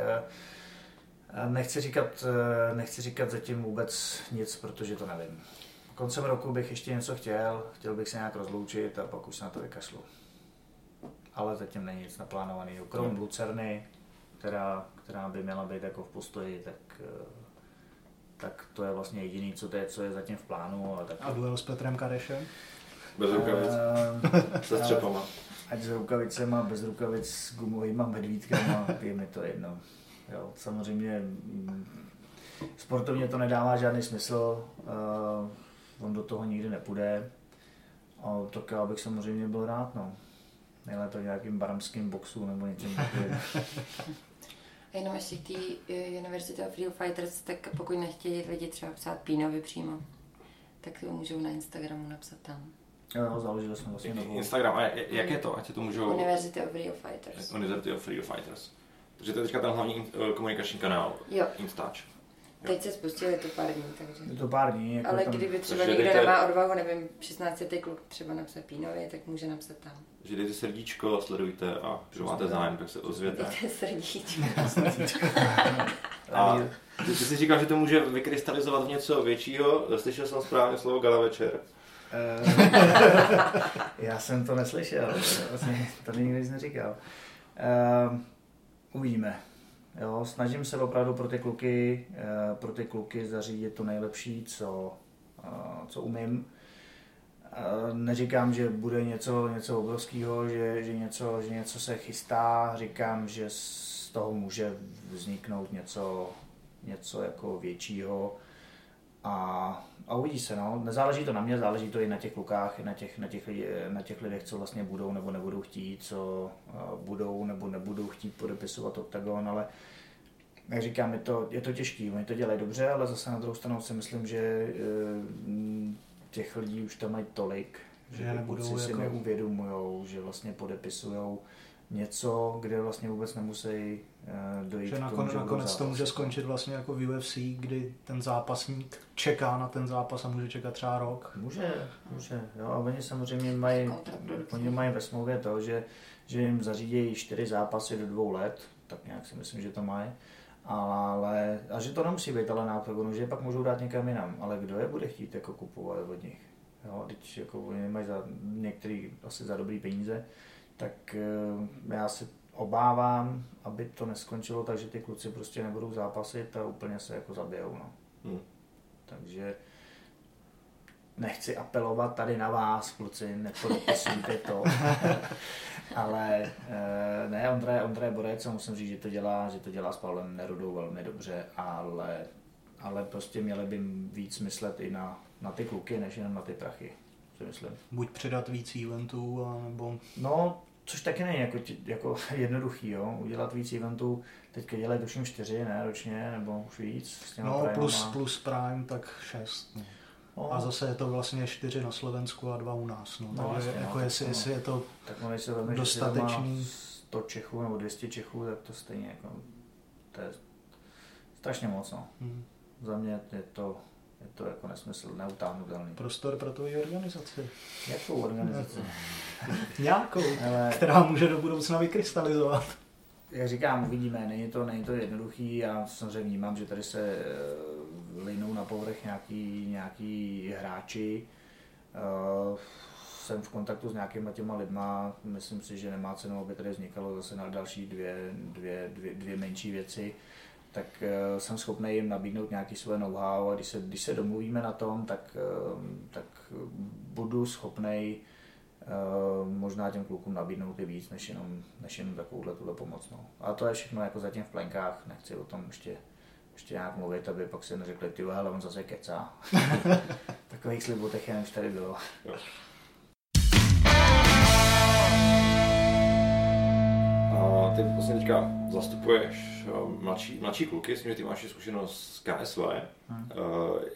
nechci říkat zatím vůbec nic, protože to nevím. Koncem roku bych ještě něco chtěl bych se nějak rozloučit a pak už se na to vykašlu. Ale zatím není nic naplánovaného, krom Lucerny, která by měla být jako v postoji, tak to je vlastně jediné, co je zatím v plánu. Tak... A duel s Petrem Karešem? Bez rukavic. Se střepama. Ať s rukavicema, bez rukavic, s gumovýma medvídkama, je mi to jedno. Jo, samozřejmě sportovně to nedává žádný smysl, on do toho nikdy nepůjde. Tak já bych samozřejmě byl rád. No. Nejle to nějakým barmským boxu nebo něčím takovým. A jenom ještě k té University of Real Fighters, tak pokud nechtějí lidi třeba psát Pínovi přímo, tak to můžou na Instagramu napsat tam. Jo, založili jsme vlastně novou. Instagram, a jak je to? Ať to můžou... University of Real Fighters. University of Real Fighters. Takže to je teďka ten hlavní komunikační kanál. Jo. Instač. Teď se spustili to pár dní, takže... Je to pár dní, jako ale tam... kdyby třeba někdo nemá odvahu, nevím, 16letý kluk třeba napsat Pínovi, tak může napsat tam. Takže dejte srdíčko, sledujte a když máte zájem, tak se ozvěte. Dejte srdíčko. A ty jsi říkal, že to může vykrystalizovat v něco většího, slyšel jsem správně slovo gala večer. Já jsem to neslyšel, to nikdy nic neříkal. Uvidíme. Jo, snažím se opravdu pro ty kluky zařídit to nejlepší, co umím. Neříkám, že bude něco obrovského, že něco se chystá, říkám, že z toho může vzniknout něco jako většího. A uvidí se, no. Nezáleží to na mě, záleží to i na těch klukách, i na těch lidech, co vlastně budou nebo nebudou chtít, co budou nebo nebudou chtít podepisovat Oktagon, ale jak říkám, je to těžký, oni to dělají dobře, ale zase na druhou stranu si myslím, že těch lidí už tam mají tolik, že kluci si jako... neuvědomujou, že vlastně podepisujou něco, kde vlastně vůbec nemusí dojít že k tomu, že nakonec to může skončit vlastně jako v UFC, kdy ten zápasník čeká na ten zápas a může čekat třeba rok. Může. Jo, a oni samozřejmě mají ve smlouvě to, že jim zařídějí 4 zápasy do 2 let, tak nějak si myslím, že to mají. Ale, a že to nemusí být ale na Oktagonu, že pak můžou dát někam jinam. Ale kdo je bude chtít jako kupovat od nich? Jo, teď jako oni mají za některý asi za dobrý peníze. Tak já se obávám, aby to neskončilo tak, že ty kluci prostě nebudou zápasit a úplně se jako zabijou, no. Takže nechci apelovat tady na vás, kluci, nepodepisujte to. Ale ne, Ondra je borec, musím říct, že to dělá s Pavlem Nerudou velmi dobře, ale prostě měli by víc myslet i na ty kluky, než jenom na ty prachy. Buď přidat víc eventů, nebo... No, což taky není jako jednoduchý, jo, udělat víc eventů, teďka dělají doším 4, ne, ročně, nebo už víc. S těma no, plus Prime, tak 6. No. A zase je to vlastně 4 na Slovensku a 2 u nás, no, takže no, jako jestli je to dostatečný... 100 Čechů nebo 200 Čechů, tak to stejně jako, to je strašně moc, no. Za mě je to jako nesmysl, neutáhnutelný. Prostor pro tvoji organizaci. Jakou organizaci? Nějakou, která může do budoucna vykrystalizovat. Jak říkám, uvidíme, není to jednoduchý, já samozřejmě vnímám, že tady se linou na povrch nějaký hráči. Jsem v kontaktu s nějakýma těma lidma, myslím si, že nemá cenu, aby tady vznikalo zase na další dvě menší věci. Tak jsem schopný jim nabídnout nějaké své know-how a když se domluvíme na tom, tak budu schopný možná těm klukům nabídnout i víc, než jenom takovouhle pomoc. No. A to je všechno jako zatím v plenkách, nechci o tom ještě nějak mluvit, aby pak si neřekli, ty hele, on zase kecá. Takových slibotech jen už tady bylo. Ty vlastně teďka zastupuješ mladší kluky, myslím, že ty máš zkušenost s KSV.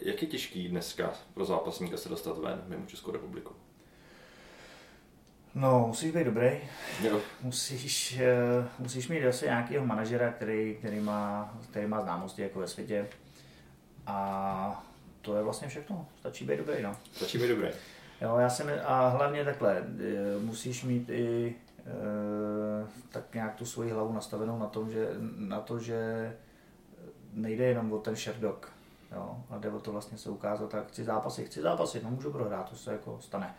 Jak je těžký dneska pro zápasníka se dostat ven mimo Českou republiku? No, musíš být dobrý. Jo. Musíš mít asi nějakého manažera, který má známosti jako ve světě. A to je vlastně všechno. Stačí být dobrý, no. Stačí být dobrý. Jo, a hlavně takhle, musíš mít i tak nějak tu svoji hlavu nastavenou na to, že nejde jenom o ten šerdok, jo, a jde o to vlastně se ukázat, tak chci zápasit, no můžu prohrát, to se jako stane.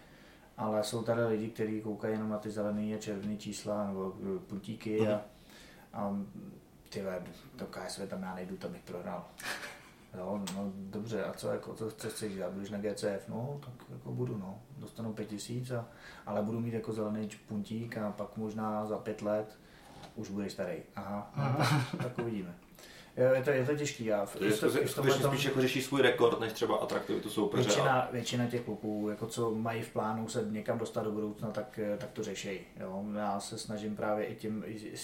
Ale jsou tady lidi, kteří koukají jenom na ty zelený a červený čísla nebo puntíky a tyhle, to KSV tam já nejdu, tam bych prohrál. Jo, no dobře, a co chceš dělat, budeš na GCF, no tak jako budu, no, dostanu 5000, ale budu mít jako zelený puntík a pak možná za 5 let už budeš starý, aha. No, tak uvidíme. Je to těžký, já v tomhle spíš jako řeší svůj rekord, než třeba atraktivitu soupeře. Většina těch kluků, jako co mají v plánu se někam dostat do budoucna, tak to řešejí, jo, já se snažím právě i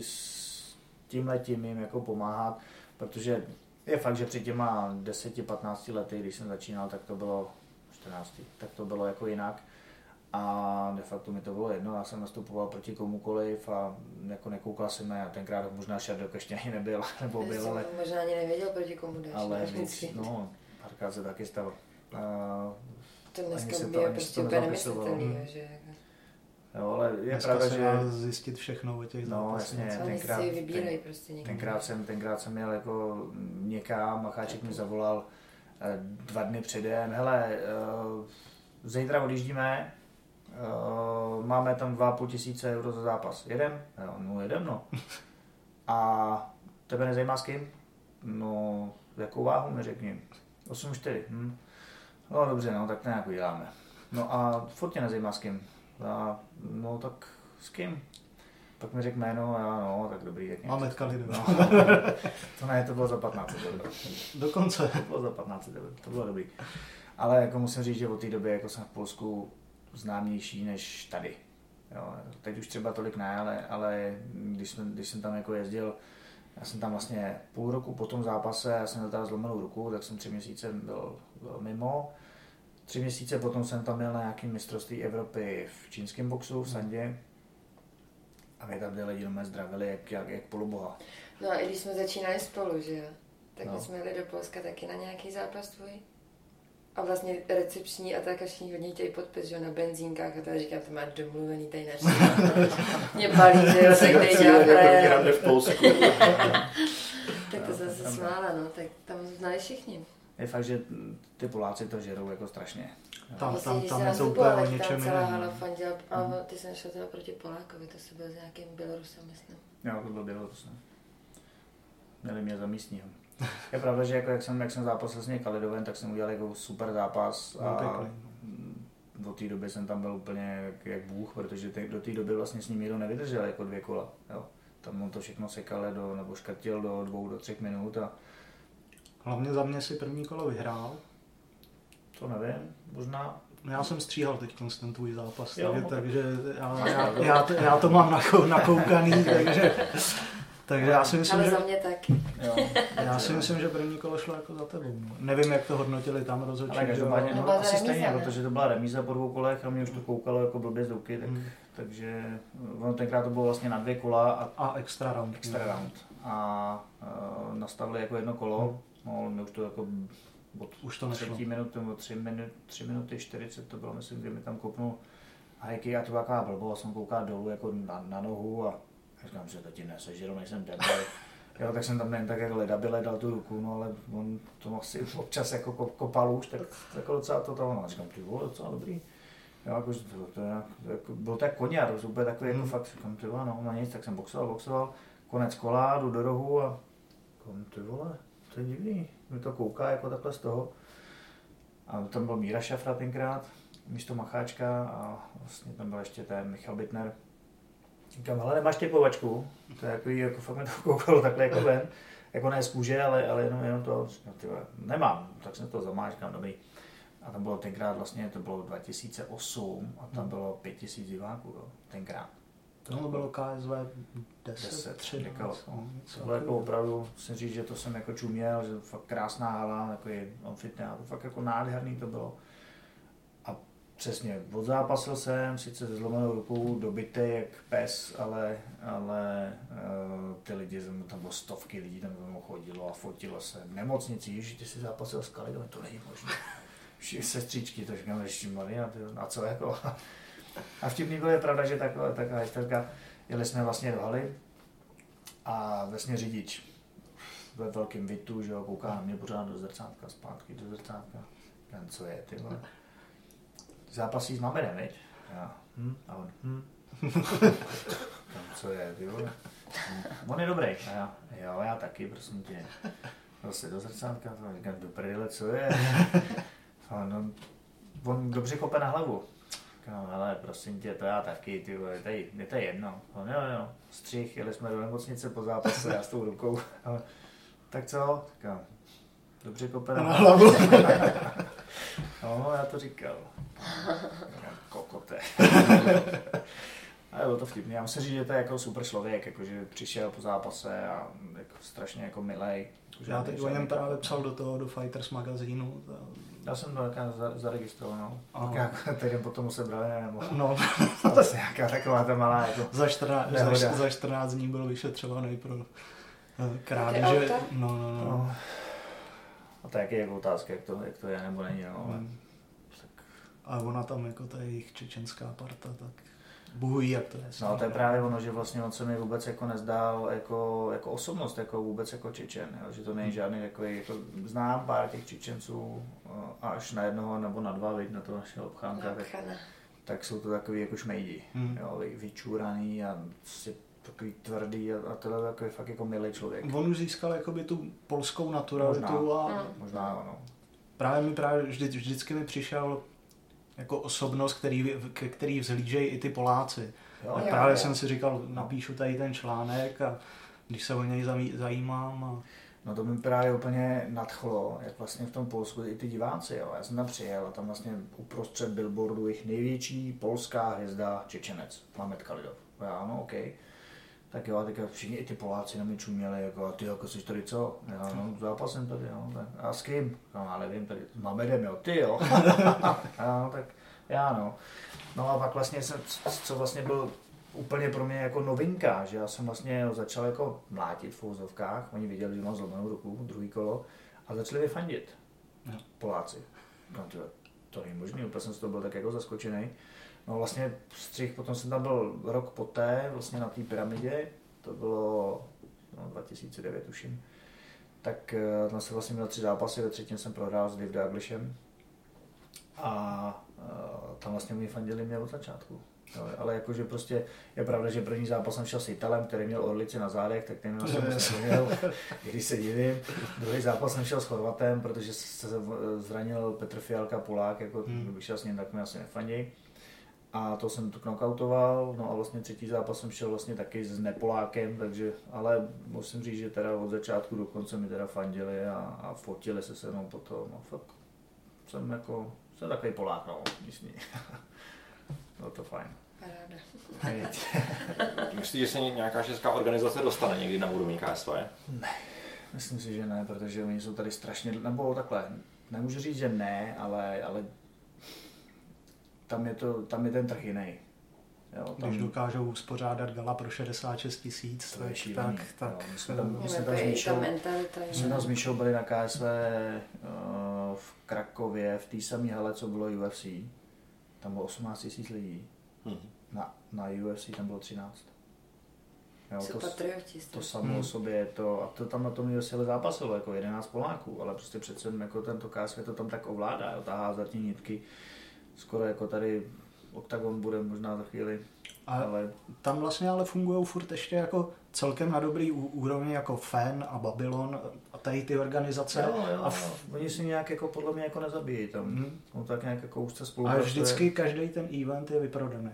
s tímhletím jim jako pomáhat, protože je fakt, že před těma 10-15 lety, když jsem začínal, tak to bylo 14, tak to bylo jako jinak a de facto mi to bylo jedno, já jsem nastupoval proti komukoliv a jako nekoukal jsem na, tenkrát možná Šardok ještě ani nebyl, nebo byl, jsem ale... možná ani nevěděl, proti komu dáš. Ale víc, no, párkrát se taky stalo. To dneska by je prostě úplně nemyslitelný, že... Jo, ale je pravda, že zjistit všechno o těch zápasnicích. No, tenkrát jsem jel jako někam, Macháček mi zavolal 2 dny předem, hele, zítra odjíždíme, máme tam 2 500 € za zápas, jedem? No jedem, no. A tebe nezajímá s kým? No, jakou váhu mi řekni? 8,4, No dobře, no, tak to nějak uděláme. No a furt tě nezajímá s kým? A no tak s kým? Pak mi řekl jméno a já, no tak dobrý, tak nějak. Petr Kareš. To bylo za 15 euro. Dokonce. To bylo za 15 euro, to bylo dobrý. Ale jako musím říct, že od té doby jako jsem v Polsku známější než tady. Jo, teď už třeba tolik ne, ale když jsem tam jako jezdil, já jsem tam vlastně půl roku po tom zápase, já jsem dostal zlomenou ruku, tak jsem 3 měsíce byl mimo. 3 měsíce potom jsem tam byl na nějakém mistrovství Evropy v čínském boxu, v sandě. A mě tam ty lidi doma zdravili jak poloboha. No a i když jsme začínali spolu, že jo? Tak no. Jsme jeli do Polska taky na nějaký zápas tvůj. A vlastně recepční a atakační hodně tějí podpis, že jo, na benzínkách. A tady říkám, to máš domluvený tady na mě balí, že jo, tak tady dělá v Polsku. Tak to zase smála, no, tak tam znali všichni. Je fakt, že ty Poláci to žerou jako strašně. Tam je to úplně o něčem jiném. A ty jsem šel teda proti Polákovi, to se byl s nějakým Bělorusem, myslím. Jo, to byl Bělorus, ne? Měli mě za místního. Je pravda, že jako jak jsem zápasil s Khalidovem, tak jsem udělal jako super zápas a do té doby jsem tam byl úplně jak bůh, protože do té doby vlastně s ním nikdo nevydržel jako 2 kola. Jo. Tam on to všechno sekal nebo škrtil do 2 do 3 minut a hlavně za mě si první kolo vyhrál. To nevím, možná... Já jsem stříhal teď ten tvůj zápas, jo, takže já to mám nakoukaný, takže já si myslím, ale že... za mě taky. Jo, Já si myslím, že první kolo šlo jako za tebou. Nevím, jak to hodnotili tam rozhodčí. Ale každopádně no, asi stejně, protože to byla remíza po dvou kolech a mě už to koukalo jako blbě z ruky, tak, takže ono tenkrát to bylo vlastně na dvě kola a extra round. Extra round. A nastavili jako jedno kolo, no, mě už to jako už to třetí minuty, nebo 3 minuty 40 to bylo, myslím, kdy mi tam koupnul hajky a to byla taková blbost, jsem koukal dolů jako na nohu a říkám, že to ti nesežeru, nejsem debil. Jo, tak jsem tam jen tak jako ledabile dal tu ruku, no ale on to asi občas jako kopal už, tak jako docela to tam, no říkám, ty vole, docela dobrý. Jo, jako, byl to jak koněr, úplně takový jako fakt, říkám, ty vole, no na nic, tak jsem boxoval, konec kola, jdu do rohu a říkám, ty vole, to je divný, mi to kouká jako takhle z toho. A tam byl Míra Šafra tenkrát, místo Macháčka a vlastně tam byl ještě ten Michal Bitner. Říkám, hele, nemáš typovačku, to je jako fakt mi to koukalo takhle jako ven, jako ne z kůže, ale jenom to, tyhle, nemám, tak jsem to zamáš, říkám, dobrý. A tam bylo tenkrát vlastně, to bylo 2008 a tam bylo 5000 diváků, jo, tenkrát. To bylo KSV 10, 13, to bylo jako opravdu, musím říct, že to jsem jako čuměl, že fakt krásná hala, takový amfiteátr, fakt jako nádherný to bylo. Přesně, odzápasil jsem, sice se zlomenou rukou, dobitej jak pes, ale ty lidi, tam bylo stovky lidí, tam chodilo a fotilo se v nemocnici, ježi, ty jsi zápasil s Khalidovem, to není možné. Sestřičky, to říkám, ještě mladý a co jako. A vtipný bylo, je pravda, že taková historka, jeli jsme vlastně do haly a vlastně řidič ve velkém vitu, že jo, kouká na mě pořád do zrcátka, zpátky do zrcátka, ten co je, ty vole. Zápasí s Mamedem, viď? A on, co je, ty vole? On je dobrý. A já, jo, já taky, prosím tě. Zase do zrcátka, to říkám, do prdele, co je? A on dobře kope na hlavu. Říkám, hele, prosím tě, to já taky, ty vole, je to jedno. A on, jo, střih, jeli jsme do nemocnice po zápase, já s tou rukou. A tak co? Říkám, dobře kope na hlavu. No, já to říkal. Kokote. Ale bylo to vtipný. Já musím říct, že to je jako super člověk, jakože přišel po zápase a jako strašně jako milej. Já teď o něm právě psal do Fighters magazínu. Já jsem to zaregistroval, no. Tak teď potom se brali, nebo... No. To je nějaká taková ta malá jako... Za 14 dní byl vyšetřovaný pro krádeže. No. A to je jako otázka, jak to je nebo není, no. Tak. A ona tam, jako ta jejich čečenská parta, tak bohují, jak to je. No to je právě ono, že vlastně on se mi vůbec jako nezdál jako osobnost, jako vůbec jako Čečen, jo? Že to není žádný takový, jako znám pár těch Čečenců až na jednoho nebo na dva, na toho našeho obchánka, tak jsou to takový jako šmejdi, jo? Vyčuraný a si takový tvrdý a tohle takový fakt jako milý člověk. On už získal jakoby tu polskou naturalitu a... Možná ano. Právě vždycky mi přišel jako osobnost, který vzhlížejí i ty Poláci. Jo, právě jsem si říkal, napíšu tady ten článek a když se o něj zajímám a... No to mi právě úplně nadchlo, jak vlastně v tom Polsku i ty diváci, jo. Já jsem tam přijel a tam vlastně uprostřed billboardu jejich největší polská hvězda Čečenec, Petr Kareš. Ano, okej. Tak jo, a tak všichni i ty Poláci na mě čuměli, jako a ty jako jsi tady co? Já, no zápasem tady, jo. Tak, a s kým? No ale vím tady, s Mamedem, jo, ty jo. No tak já no. No a pak vlastně jsem, co vlastně byl úplně pro mě jako novinka, že já jsem vlastně začal jako mlátit v fouzovkách, oni viděli, že mám zlomenou ruku, druhý kolo, a začali vyfandit Poláci. No to není možný, úplně jsem z toho byl tak jako zaskočený. No vlastně střih, potom jsem tam byl rok poté, vlastně na té pyramidě, to bylo 2009 tuším, tak tam jsem vlastně měl 3 zápasy, ve třetím jsem prohrál s Dave Douglasem a tam vlastně mě fandili mě od začátku. No, ale jakože prostě je pravda, že první zápas jsem šel s Italem, který měl orlici na zádech, tak ten jsem měl, když se divím. Druhý zápas jsem šel s Chorvatem, protože se zranil Petr Fialka, Polák, jako kdybych šel s ním, tak mě asi nefandí. A to jsem to knockoutoval, no a vlastně třetí zápas jsem šel vlastně taky s Nepolákem, takže, ale musím říct, že teda od začátku do konce mi teda fandili a fotili se se mnou potom, no fakt jsem takový Polák, no, myslím. Bylo to fajn. Paráda. Myslíš, že se nějaká česká organizace dostane někdy na úroveň KSV? Ne. Myslím si, že ne, protože oni jsou tady strašně, nebo takhle, nemůžu říct, že ne, ale tam je ten trh jiný. Jo, tam... Když dokážou uspořádat gala pro 66 000, tak... My jsme tam s Míšou byli na KSV v Krakově, v té samé hale, co bylo UFC. Tam bylo 18 000 lidí. Na UFC tam bylo 13. Jo, jsou patrioti. To samo o sobě je to, a to tam na tom UFC zápasilo, jako 11 Poláků, ale prostě přece jako tento KSV to tam tak ovládá, jo, tahá za ty nitky, skoro jako tady Oktagon bude možná za chvíli, ale... Tam vlastně ale fungují furt ještě jako celkem na dobrý úrovni jako Fen a Babylon a tady ty organizace. Jo. Oni si nějak jako podle mě jako nezabíjí tam, on tak nějak jako úzce spolupracuje. A vždycky každý ten event je vyprodaný.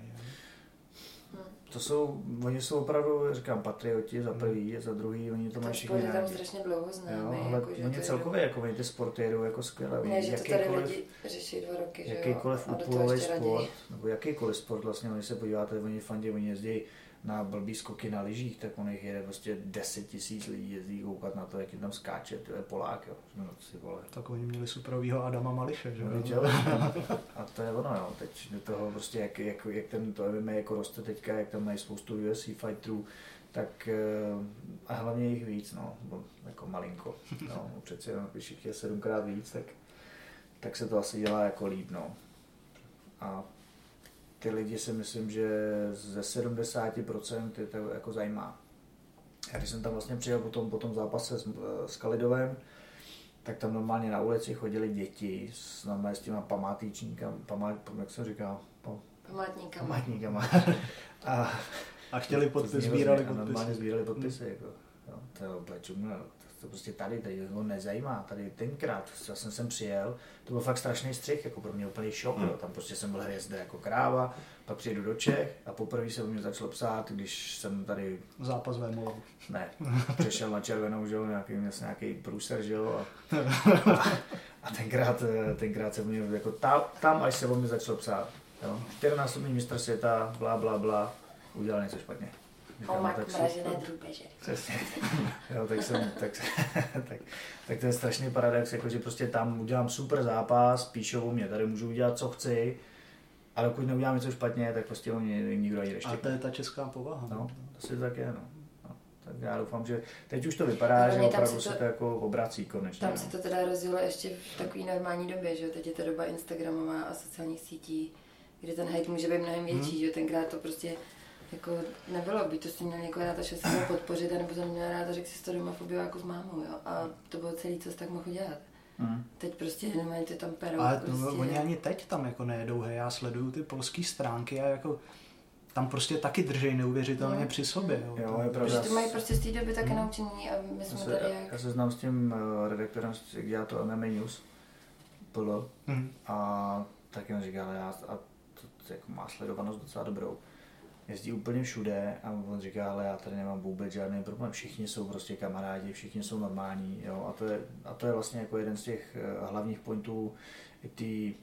Oni jsou opravdu, říkám, patrioti za prvý, za druhý, oni to mají všichni rádi. Tam strašně dlouho známe. Jo, ale jako, oni celkově, jako oni ty sporty jedou jako skvěle. Ne, že to tady lidi řeší 2 roky, že jo? Jakýkoliv úpůlový sport, nebo jakýkoliv sport vlastně, oni se podíváte, oni fandí, oni jezdí na blbý skoky na lyžích, tak on jich jede prostě 10 000 lidí, jezdí koukat na to, jak jim tam skáče, to je Polák, jo. Tak oni měli superovýho Adama Mališe, že jo? A to je ono, jo, teď do toho prostě, jak ten to MMA jako roste teďka, jak tam mají spoustu UFC fighterů, tak a hlavně jich víc, no, jako malinko, no, přeci jenom, když jich je 7x víc, tak se to asi dělá jako líp, no. A ty lidi si myslím, že ze 70% je to jako zajímá. Já když jsem tam vlastně přijel po tom zápase s Khalidovem, tak tam normálně na ulici chodili děti s těma památníkama. A chtěli podpis, sbírali podpisy. Normálně sbírali podpisy, jako. Jo, to je obleč, to prostě tady ho nezajímá, tady tenkrát, já jsem sem přijel, to byl fakt strašný střih, jako pro mě úplný šok, jo. Tam prostě jsem byl hvězda jako kráva, pak přijedu do Čech a poprvé se o mě začalo psát, když jsem tady... Zápas Vémola. Ne, přešel na červenou, že jo, nějaký průser, že jo, a tenkrát se o mě jako tam, až se o mě začalo psát, jo, 4násobný mistr světa, blá, blá, blá, udělal něco špatně. O Mach Muražené drůbeže. Přesně. Jo, tak to je strašný paradox, jako, že prostě tam udělám super zápas, píšou o mě, tady můžu udělat, co chci, a dokud neudělám něco špatně, tak prostě o mě nikdo ani neštěkne. A to je ta česká povaha. No, asi tak je, no. Tak já doufám, že teď už to vypadá, že opravdu se to jako obrací konečně. Tam se to teda rozjelo ještě v takový normální době, že jo, teď je ta doba instagramová a sociálních sítí, kde ten hejt může být mnohem větší, že jo, tenkrát to prostě jako nebylo by, to jsi měl někoho rád, až jsi měl podpořit, nebo jsem měl rád a řekl si to doma v obyváku s mámou, jo, a to bylo celý, co jsi tak mohl dělat. Teď prostě jenom ty tam perou. Ale prostě... oni ani teď tam jako nejedou, hej, já sleduju ty polské stránky a jako tam prostě taky držej neuvěřitelně při sobě, jo. Jo, je pravda. Prostě mají prostě z té doby taky naučení a my jsme tady jak... Já se znám s tím redaktorem, jak dělá to MMA News, bylo, a taky on říkal, a to jako má sledovanost docela dobrou. Jezdí úplně všude a on říká, ale já tady nemám vůbec žádný problém, všichni jsou prostě kamarádi, všichni jsou normální, jo, a to je vlastně jako jeden z těch hlavních pointů ty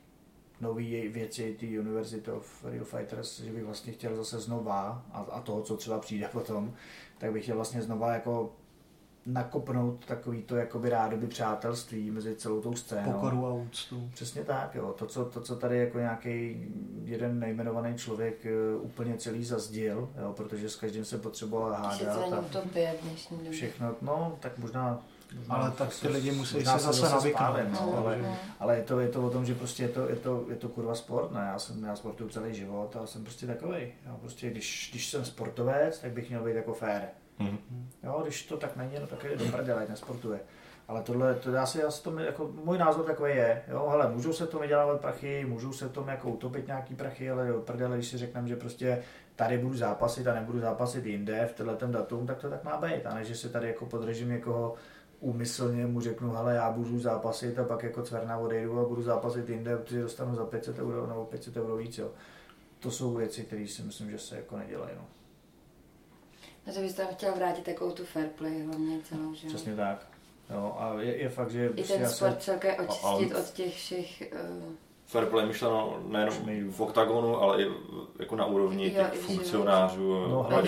nové věci, ty University of Real Fighters, že bych vlastně chtěl zase znova a toho, co třeba přijde potom, tak bych chtěl vlastně znova jako nakopnout takový to jakoby rádoby přátelství mezi celou tou scénou. Pokoru a úctu. Přesně tak, jo. To, co tady jako nějaký jeden nejmenovaný člověk úplně celý zazdil, jo, protože s každým se potřeboval hádat. Všechno, no, tak možná... Ale tak ty lidi musí se zase navyknout. No, ale je to o tom, že prostě je to kurva sport, ne? Já sportuju celý život a jsem prostě takovej. Jo. Prostě když jsem sportovec, tak bych měl být jako fair. Jo, když to tak není, no tak je do prdele, nesportuje. Ale tohle, to já si to jako, můj názor takový je, jo, hele, můžou se to vydělávat prachy, můžou se tom jako utopit nějaký prachy, ale do prdele, když si řekneme, že prostě tady budu zápasit a nebudu zápasit jinde v tenhle datum, tak to tak má být. A ne, že si tady jako podržím někoho úmyslně, mu řeknu, hele, já budu zápasit a pak jako cverna odejdu a budu zápasit jinde, protože dostanu za 500 € nebo 500 € víc, jo. To jsou věci, které si myslím, že se jako nedělají, no. Takže bys tam chtěl vrátit takovou tu fair play hlavně celou, že? Přesně tak. Jo, a je fakt, že... I ten sport celkem očistit od těch všech fairplay myšleno nejenom v Oktagonu, ale i jako na úrovni těch funkcionářů. No tam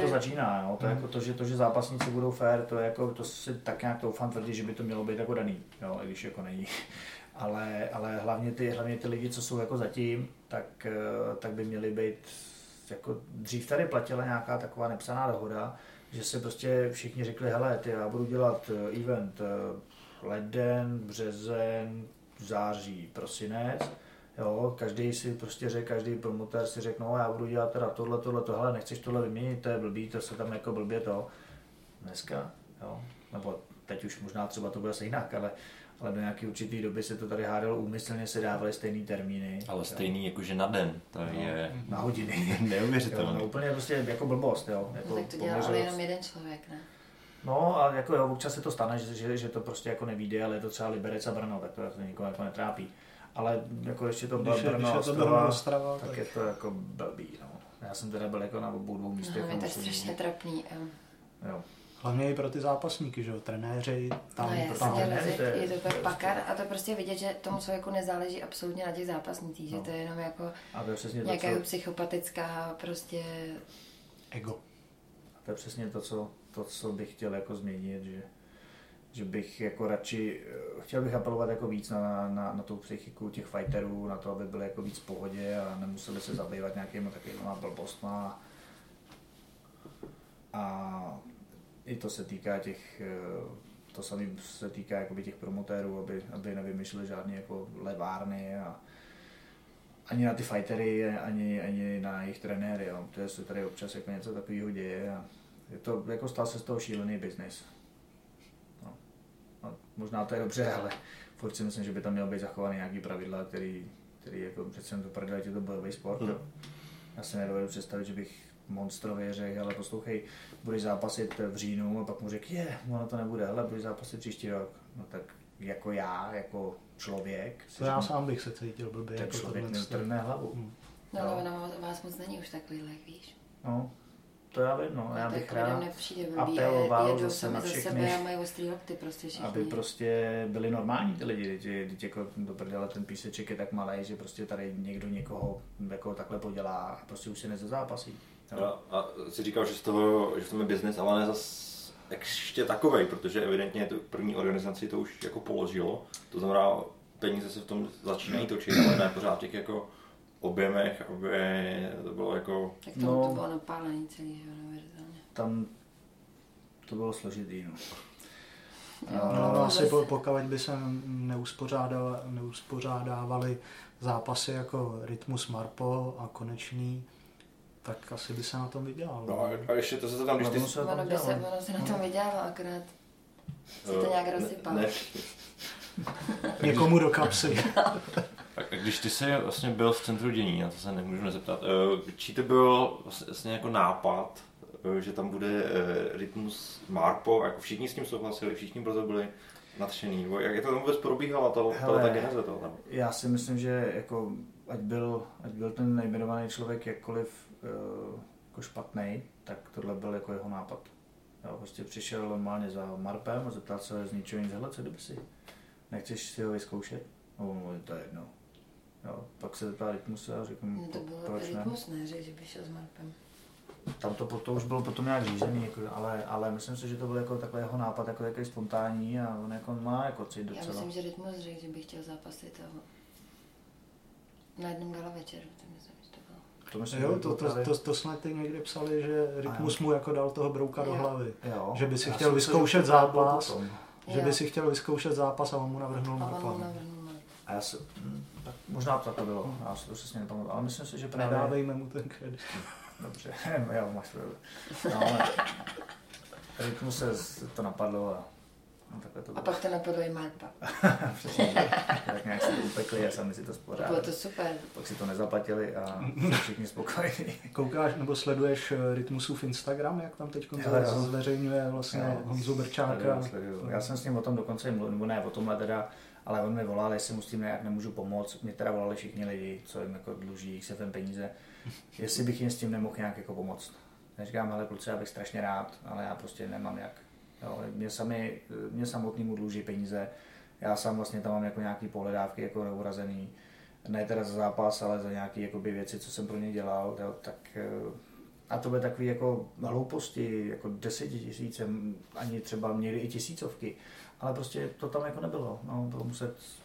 to začíná, no. To, jako to, že zápasníci budou fair, to, jako, to si tak nějak doufám tvrdí, že by to mělo být jako daný, jo, i když jako není. Ale hlavně ty lidi, co jsou jako zatím, tak by měli být, jako dřív tady platila nějaká taková nepsaná dohoda, že se prostě všichni řekli, hele, ty, já budu dělat event leden, březen, září, prosinec, jo, každý si prostě řekl, každý promotér si řekl, no já budu dělat teda tohle, nechceš tohle vyměnit, to je blbý, to se tam jako blbě to, dneska, jo, nebo teď už možná třeba to bude asi jinak, ale do nějaké určité doby se to tady hádalo úmyslně, se dávaly stejné termíny. Ale stejný jakože na den, to no, je... Na hodiny. Neuvěřitelné. No, úplně prostě jako blbost, jo. Jako no, tak to dělal jenom jeden člověk, ne? No a jako jo, občas se to stane, že to prostě jako nevíde, ale je to třeba Liberec a Brno, tak to nikoho jako netrápí. Ale jako ještě to bylo Brno, Ostrava, tak je to jako blbý, no. Já jsem teda byl jako na obou dvou místech. No, je to strašně trapný, jo. Hlavně i pro ty zápasníky, že jo, trenéři, tam. Je to tak pakar a to prostě vidět, že tomu člověku nezáleží absolutně na těch zápasnicích, že to je jenom jako nějaká psychopatická prostě... Ego. A to je přesně to, co bych chtěl jako změnit, že bych jako radši, chtěl bych apelovat jako víc na tu psychiku těch fighterů, na to, aby byli jako víc v pohodě a nemuseli se zabývat nějakýma takovýma blbostma a i to se týká těch, to samé se týká jakoby těch promotérů, aby nevymysleli žádné jako levárny a ani na ty fightery, ani na jejich trenéry, jo. To se tady občas jako něco takového děje a je to, jako stál se z toho šílený biznis. No. No, možná to je dobře, ale furt si myslím, že by tam mělo být zachovány nějaký pravidla, který jako přece do prdele, to bojový sport. Jo. Já si nedovedu představit, že bych monstrově řekl, ale poslouchej, budeš zápasit v říjnu a pak mu řekl, ono to nebude, ale budeš zápasit příští rok. No tak jako já, jako člověk. To já sám bych se cítil blbě. Ten jako člověk neutrhne hlavu. No ale ono vás moc není už takovýhle, víš. No, to já vím, no. Já bych rád apeloval zase na všechny, aby prostě byli normální ty lidi. Teď jako do prdele ten píseček je tak malý, že prostě tady někdo někoho jako takhle podělá a prostě už se nezazápasí. A jsi říkal, že že v tom je biznis, ale ne zas ještě takovej, protože evidentně tu první organizaci to už jako položilo. To znamená, peníze se v tom začínají točit, ale ne pořád těch jako objemech, aby to bylo jako... Tak to bylo napálení celý, univerzálně. Tam to bylo složitý, no. No asi pokud by se neuspořádávaly zápasy jako Rytmus Marpo a Konečný, tak asi by se na tom vydělalo. No a ještě to se tam, když ty... Ono se na tom vydělalo, akorát se to nějak rozsypalo. Někomu do kapsy. A když ty jsi vlastně byl v centru dění, na to se nemůžu nezeptat, čí to byl vlastně jako nápad, že tam bude Rytmus Marpo, jako všichni s tím souhlasili, všichni proto byli nadšený, jak je to tam vůbec probíhala ta geneze toho? Já si myslím, že jako ať byl ten nejmenovaný člověk jakkoliv jako špatnej, tak tohle byl jako jeho nápad. Jo, prostě přišel normálně za Marpem a zeptal se z ničeho nic, hele, co kdyby si? Nechceš si ho vyzkoušet? No, to je jedno. Jo, pak se zeptal Rytmuse a řekl mu, proč ne? Rytmus neřekl, že by šel s Marpem. Tam to už bylo potom nějak řízený, jako, ale myslím si, že to byl jako takhle jeho nápad, jako takový spontánní a on jako má jako cít docela. Já myslím, že Rytmus řekl, že bych chtěl zápasit toho. Na jednom gala večeru, to myslím, že to bylo. To jsme ty někde psali, že Rytmus mu jako dal toho brouka do hlavy. Jo. Že by si chtěl vyzkoušet zápas. Že by si chtěl vyzkoušet zápas a on mu navrhnul Marpa. A já se... Tak možná to tak bylo, já se to přesně nepamatuju, ale myslím si, že právě... Nedávejme mu ten kredit. Dobře, já máš pravdu. No ale Rytmus se to napadlo a... No, to a pak to napadlo i Marpa. Přesně, tak nějak si to upekli a sami si to spořádali. Bylo to super. Pak si to nezaplatili a všichni spokojení. Koukáš nebo sleduješ Rytmusův Instagram, jak tam teď zveřejňuje vlastně Honzu Brčáka? Já jsem s ním o tom dokonce mluvil, nebo ne o tomhle teda, ale on mi volal, jestli mu s tím nějak nemůžu pomoct. Mě teda volali všichni lidi, co jim jako dluží XFN peníze, jestli bych jim s tím nemohl nějak jako pomoct. Já říkám, hele kluci, já bych strašně rád, ale já prostě nemám jak. Jo, mě samotnému dluží peníze, Já sám vlastně tam mám jako nějaký pohledávky jako neurazený, ne teda za zápas, ale za nějaké jakoby věci, co jsem pro ně dělal, tak a to byly takové jako hlouposti, jako 10 000, ani třeba měli i tisícovky, ale prostě to tam jako nebylo, no,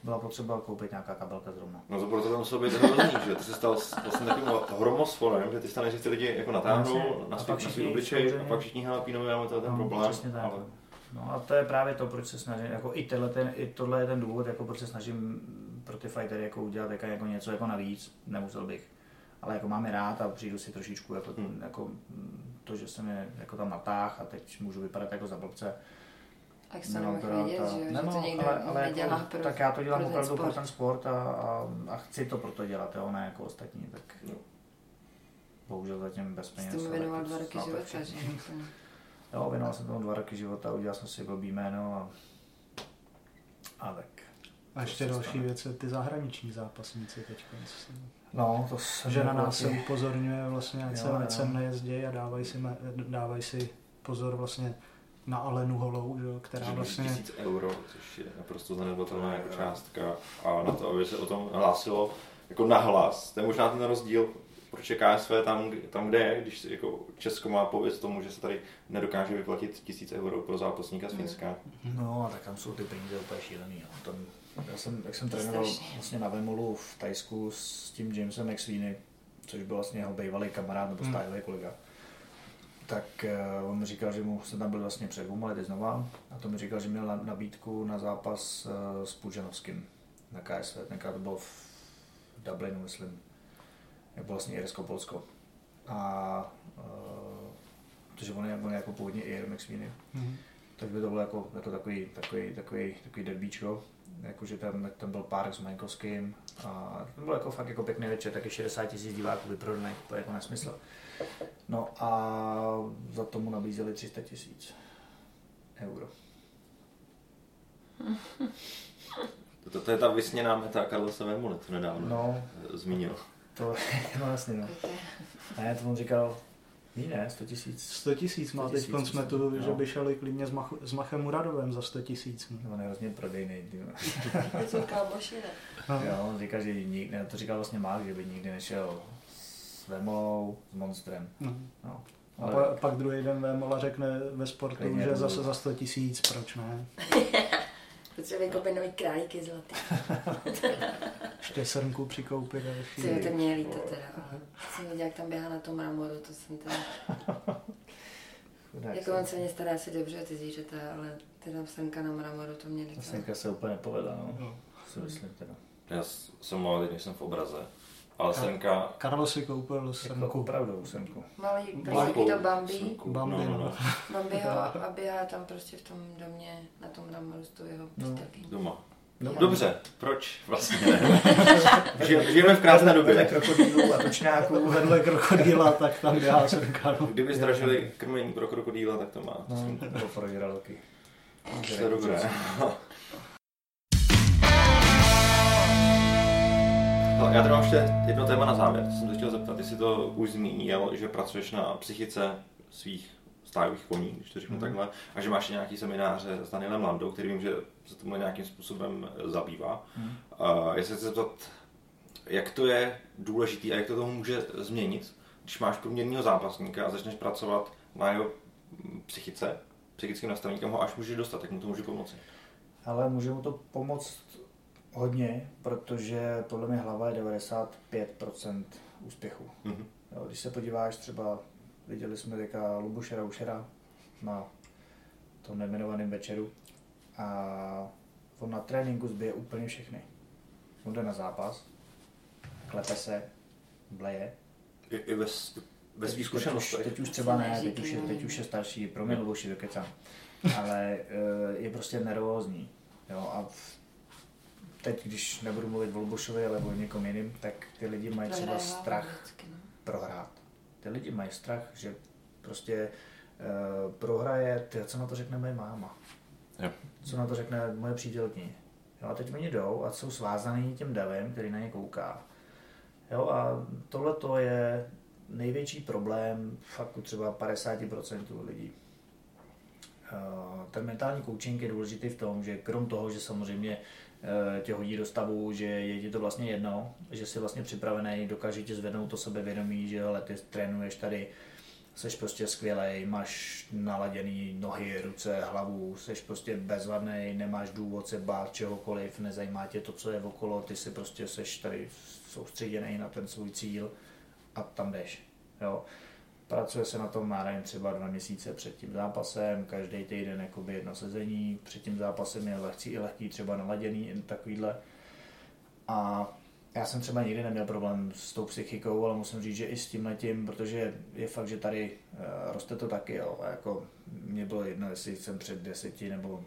byla potřeba koupit nějaká kabelka zrovna. No to proto tam muselo být hrozný, že ty se stal vlastně takovým hromosforem, že ty se neříš, ty lidi jako natáhnou na svůj obličej a pak všichni halapínové, máme to ten problém. Ale... No a to je právě to, proč se snažím, jako i tohle je ten důvod, jako proč se snažím pro ty fightery jako udělat jako něco jako navíc, nemusel bych. Ale jako mám je rád a přijdu si trošičku jako, jako to, že jsem je jako tam natáhl a teď můžu vypadat jako za blbce. A se nemůžu vědět, že to někdo ale nedělá jako, pro, tak já to dělám opravdu pro ten sport a chci to proto dělat, jo, ne jako ostatní, tak jo. Bohužel zatím bez peněz. Jsi tomu věnoval 2 roky života, že? Jo, věnoval jsem tomu 2 roky života, udělal jsem si blbý jméno a tak. A ještě další věc, ty zahraniční zápasníci teďka. No, to se že na nás se upozorňuje vlastně, ať se sem nejezdějí a dávají si pozor vlastně na Alenu Holou, jo, která vlastně... 1 000 €, což je naprosto zanedbatelná jako částka a na to, aby se o tom hlásilo jako nahlas. To je možná ten rozdíl, proč je KSV tam, kde je, když jako Česko má pověst tomu, že se tady nedokáže vyplatit 1 000 € pro zápasníka z Finska. No a tak tam jsou ty peníze úplně šílený. Tam... Jak jsem trénoval vlastně na Vémolu v Tajsku s tím Jamesem McSweeney, což byl vlastně jeho bývalý kamarád nebo stálý kolega, tak on mi říkal, že mu jsem tam byl vlastně před 2 lety znova a to mi říkal, že měl nabídku na zápas s Pudžanovským na KSV, tenkrát to bylo v Dublinu, myslím, nebo vlastně Irsko-Polsko. A protože on je jako původně Ir McSweeney, takže by to bylo jako takový derbíčko. Jakože tam byl pár s Maňkovským a to bylo jako fakt jako pěkný večer, taky 60 000 diváků vyprodaných, to je jako nesmysl. No a za tomu nabízeli 300 000 €. To je ta vysněná meta Karlose Vémoly, to nedávno zmínil. To je vlastně Ne, to on říkal, ne, 100 000. 100 000 má teď koncetu, že by šeli klidně s Machem Muradovem za 100 000. On je hrozně prodejnej. To říkal Bošine. Jo, on říkal, že nikdy, to říkal vlastně Mach, že by nikdy nešel s Vémolou, s Monstrem. No. A pak druhý den Vémola řekne ve sportu, klidně že zase za 100 000, proč ne? Potřebuji koupit nový králíky zlatý. Ještě srnku přikoupit další. Chci, to mě je líto teda. Jsem viděl, jak tam běhá na tom mramoru, to jsem teda... Jako on se mě stará asi dobře o ty zvířata, ale teda srnka na mramoru, to mě líto. Srnka se úplně nepovedla, no. Si myslím teda. Já jsem mluvil teď, než jsem v obraze. Ale srnka... Karlo si koupil srnku. Jako opravdovou srnku. Malý, prostě to Bambi. No. Bambiho a běhá tam prostě v tom domě, na tom domoru s tou jeho prstelí. Doma. Dobře, proč vlastně ne? Žijeme v krásné době. Vedle krokodýlů a tučňáků, vedle krokodýla, tak tam běhá srnka. No. Kdyby zdražili krmení pro krokodýla, tak to má. Nebo pro žraloky. To je dobré. Já tady mám ještě jedno téma na závěr, co jsem se chtěl zeptat, jestli to už zmínil, že pracuješ na psychice svých stájových koní, když to řeknu takhle, a že máš nějaký semináře s Danielem Landou, který vím, že se tomu nějakým způsobem zabývá. Já se chci zeptat, jak to je důležitý a jak to tomu může změnit, když máš průměrného zápasníka a začneš pracovat na jeho psychice, psychickým nastavení, kam ho až můžeš dostat, tak mu to může pomoci. Ale může mu to pomoct hodně, protože podle mě hlava je 95% úspěchu. Jo, když se podíváš třeba, viděli jsme teďka Luboše Rausera na tom nejmenovaném večeru a on na tréninku zbije úplně všechny. On jde na zápas, klepe se, bleje. I ve svých zkušenostech. Teď už třeba ne, teď už je starší, pro mě Luboši dokecám, ale je prostě nervózní. Jo, a teď, když nebudu mluvit o Lubošovi, ale o někom jiným, tak ty lidi mají třeba strach prohrát. Ty lidi mají strach, že prostě prohraje, co na to řekne moje máma, co na to řekne moje přítelkyně. A teď oni jdou a jsou svázaný tím davem, který na ně kouká. Jo, a tohleto je největší problém fakt třeba 50% lidí. Ten mentální coaching je důležitý v tom, že krom toho, že samozřejmě tě hodí do stavu, že je ti to vlastně jedno, že jsi vlastně připravený, dokáže ti zvednout to sebevědomí, že hele, ty trénuješ tady, seš prostě skvělej, máš naladěný nohy, ruce, hlavu, seš prostě bezvadnej, nemáš důvod se bát čehokoliv, nezajímá tě to, co je okolo, ty si prostě seš tady soustředěný na ten svůj cíl a tam jdeš. Jo. Pracuje se na tom, nevím, třeba 2 měsíce před tím zápasem, každý týden jakoby 1 sezení, před tím zápasem je lehký, třeba naladěný, takovýhle. A já jsem třeba nikdy neměl problém s tou psychikou, ale musím říct, že i s tímhletím, protože je fakt, že tady roste to taky, jo. A jako mě bylo jedno, jestli jsem před 10 nebo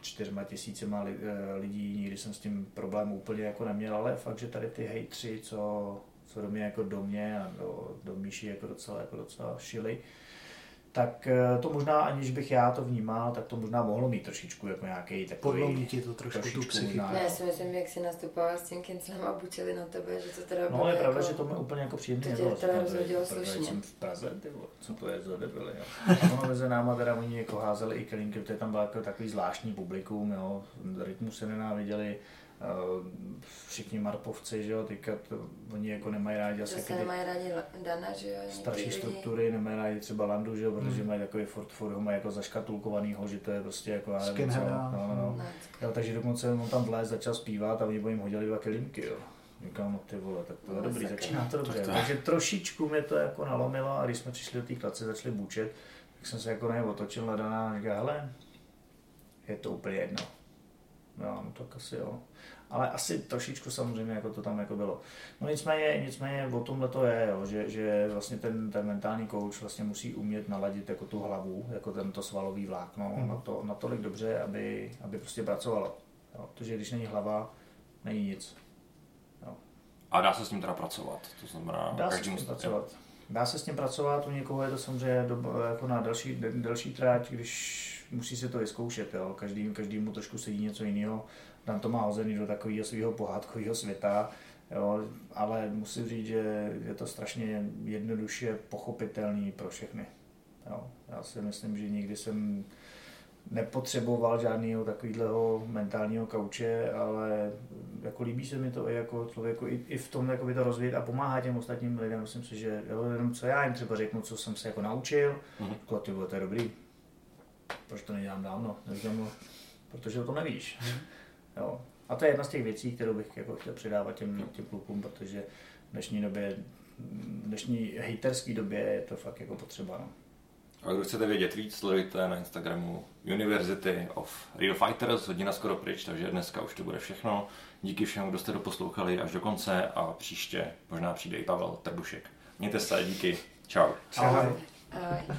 4 tisícima lidí, nikdy jsem s tím problém úplně jako neměl, ale fakt, že tady ty hejtři, co do mě jako do mě a do Míši jako docela šily, tak to možná, aniž bych já to vnímal, tak to možná mohlo mít trošičku jako nějaký takový... Podlomí ti to trošku tu psychiku. Ne, já si myslím, jak si nastupoval s tím Kinclem a bučili na tebe, že to teda bylo jako... No je pravda, že to mě úplně jako příjemně nebylo. To tě teda rozhodilo slušně. Jsem v Praze, co to je za debily, jo. Ono mezi náma teda oni jako házeli i klinky, protože tam byl jako takový zvláštní publikum, jo. Rytmu se nenáviděli. Všichni marpovci, že jo, teďka to, oni jako nemají rádi asi taky nemají rádi Dana, že jo, starší struktury, nemají rádi třeba Landu, že jo, protože mají takový furt ho mají jako zaškatulkovanýho, že to je prostě jako já nevím, co, no. Takže dokonce on tam vlézt začal zpívat a oni po jim hodili 2 kelímky, jo. Říkám, ty vole, tak to je dobrý, začíná to dobře, takže trošičku mě to jako nalomilo a když jsme přišli do té klace, začali bučet, tak jsem se jako na něj otočil na Dana a říkal, hele, je to úplně jedno. No, tak asi jo. Ale asi trošičku samozřejmě jako to tam jako bylo. No nicméně o tomhle to je, jo, že vlastně ten mentální coach vlastně musí umět naladit jako tu hlavu, jako tento svalový vlákno natolik dobře, aby prostě pracovalo. Jo, protože když není hlava, není nic. Jo. A dá se s ním teda pracovat? To znamená, dá se s ním pracovat. Dá se s ním pracovat, u někoho je to samozřejmě jako na delší tráť, když musí se to vyzkoušet, jo. Každému trošku sedí něco jiného. Dan to má hozený do takového svého pohádkového světa, jo, ale musím říct, že je to strašně jednoduše pochopitelný pro všechny. Jo. Já si myslím, že nikdy jsem nepotřeboval žádného takového mentálního kouče, ale jako líbí se mi to i jako člověku i v tom jakoby to rozvíjet a pomáhá těm ostatním lidem. Myslím si, že jo, jenom co já jim třeba řeknu, co jsem se jako naučil, ty vole, to je dobrý. Proč to nedělám dávno? Protože o tom nevíš. Jo. A to je jedna z těch věcí, kterou bych jako chtěl předávat těm klukům, protože v dnešní hejterský době je to fakt jako potřeba. No. A když chcete vědět víc, sledujte na Instagramu University of Real Fighters, hodina skoro pryč, takže dneska už to bude všechno. Díky všem, kdo jste doposlouchali až do konce a příště možná přijde i Pavel Terbušek. Mějte se, díky, čau. Ahoj. Ahoj.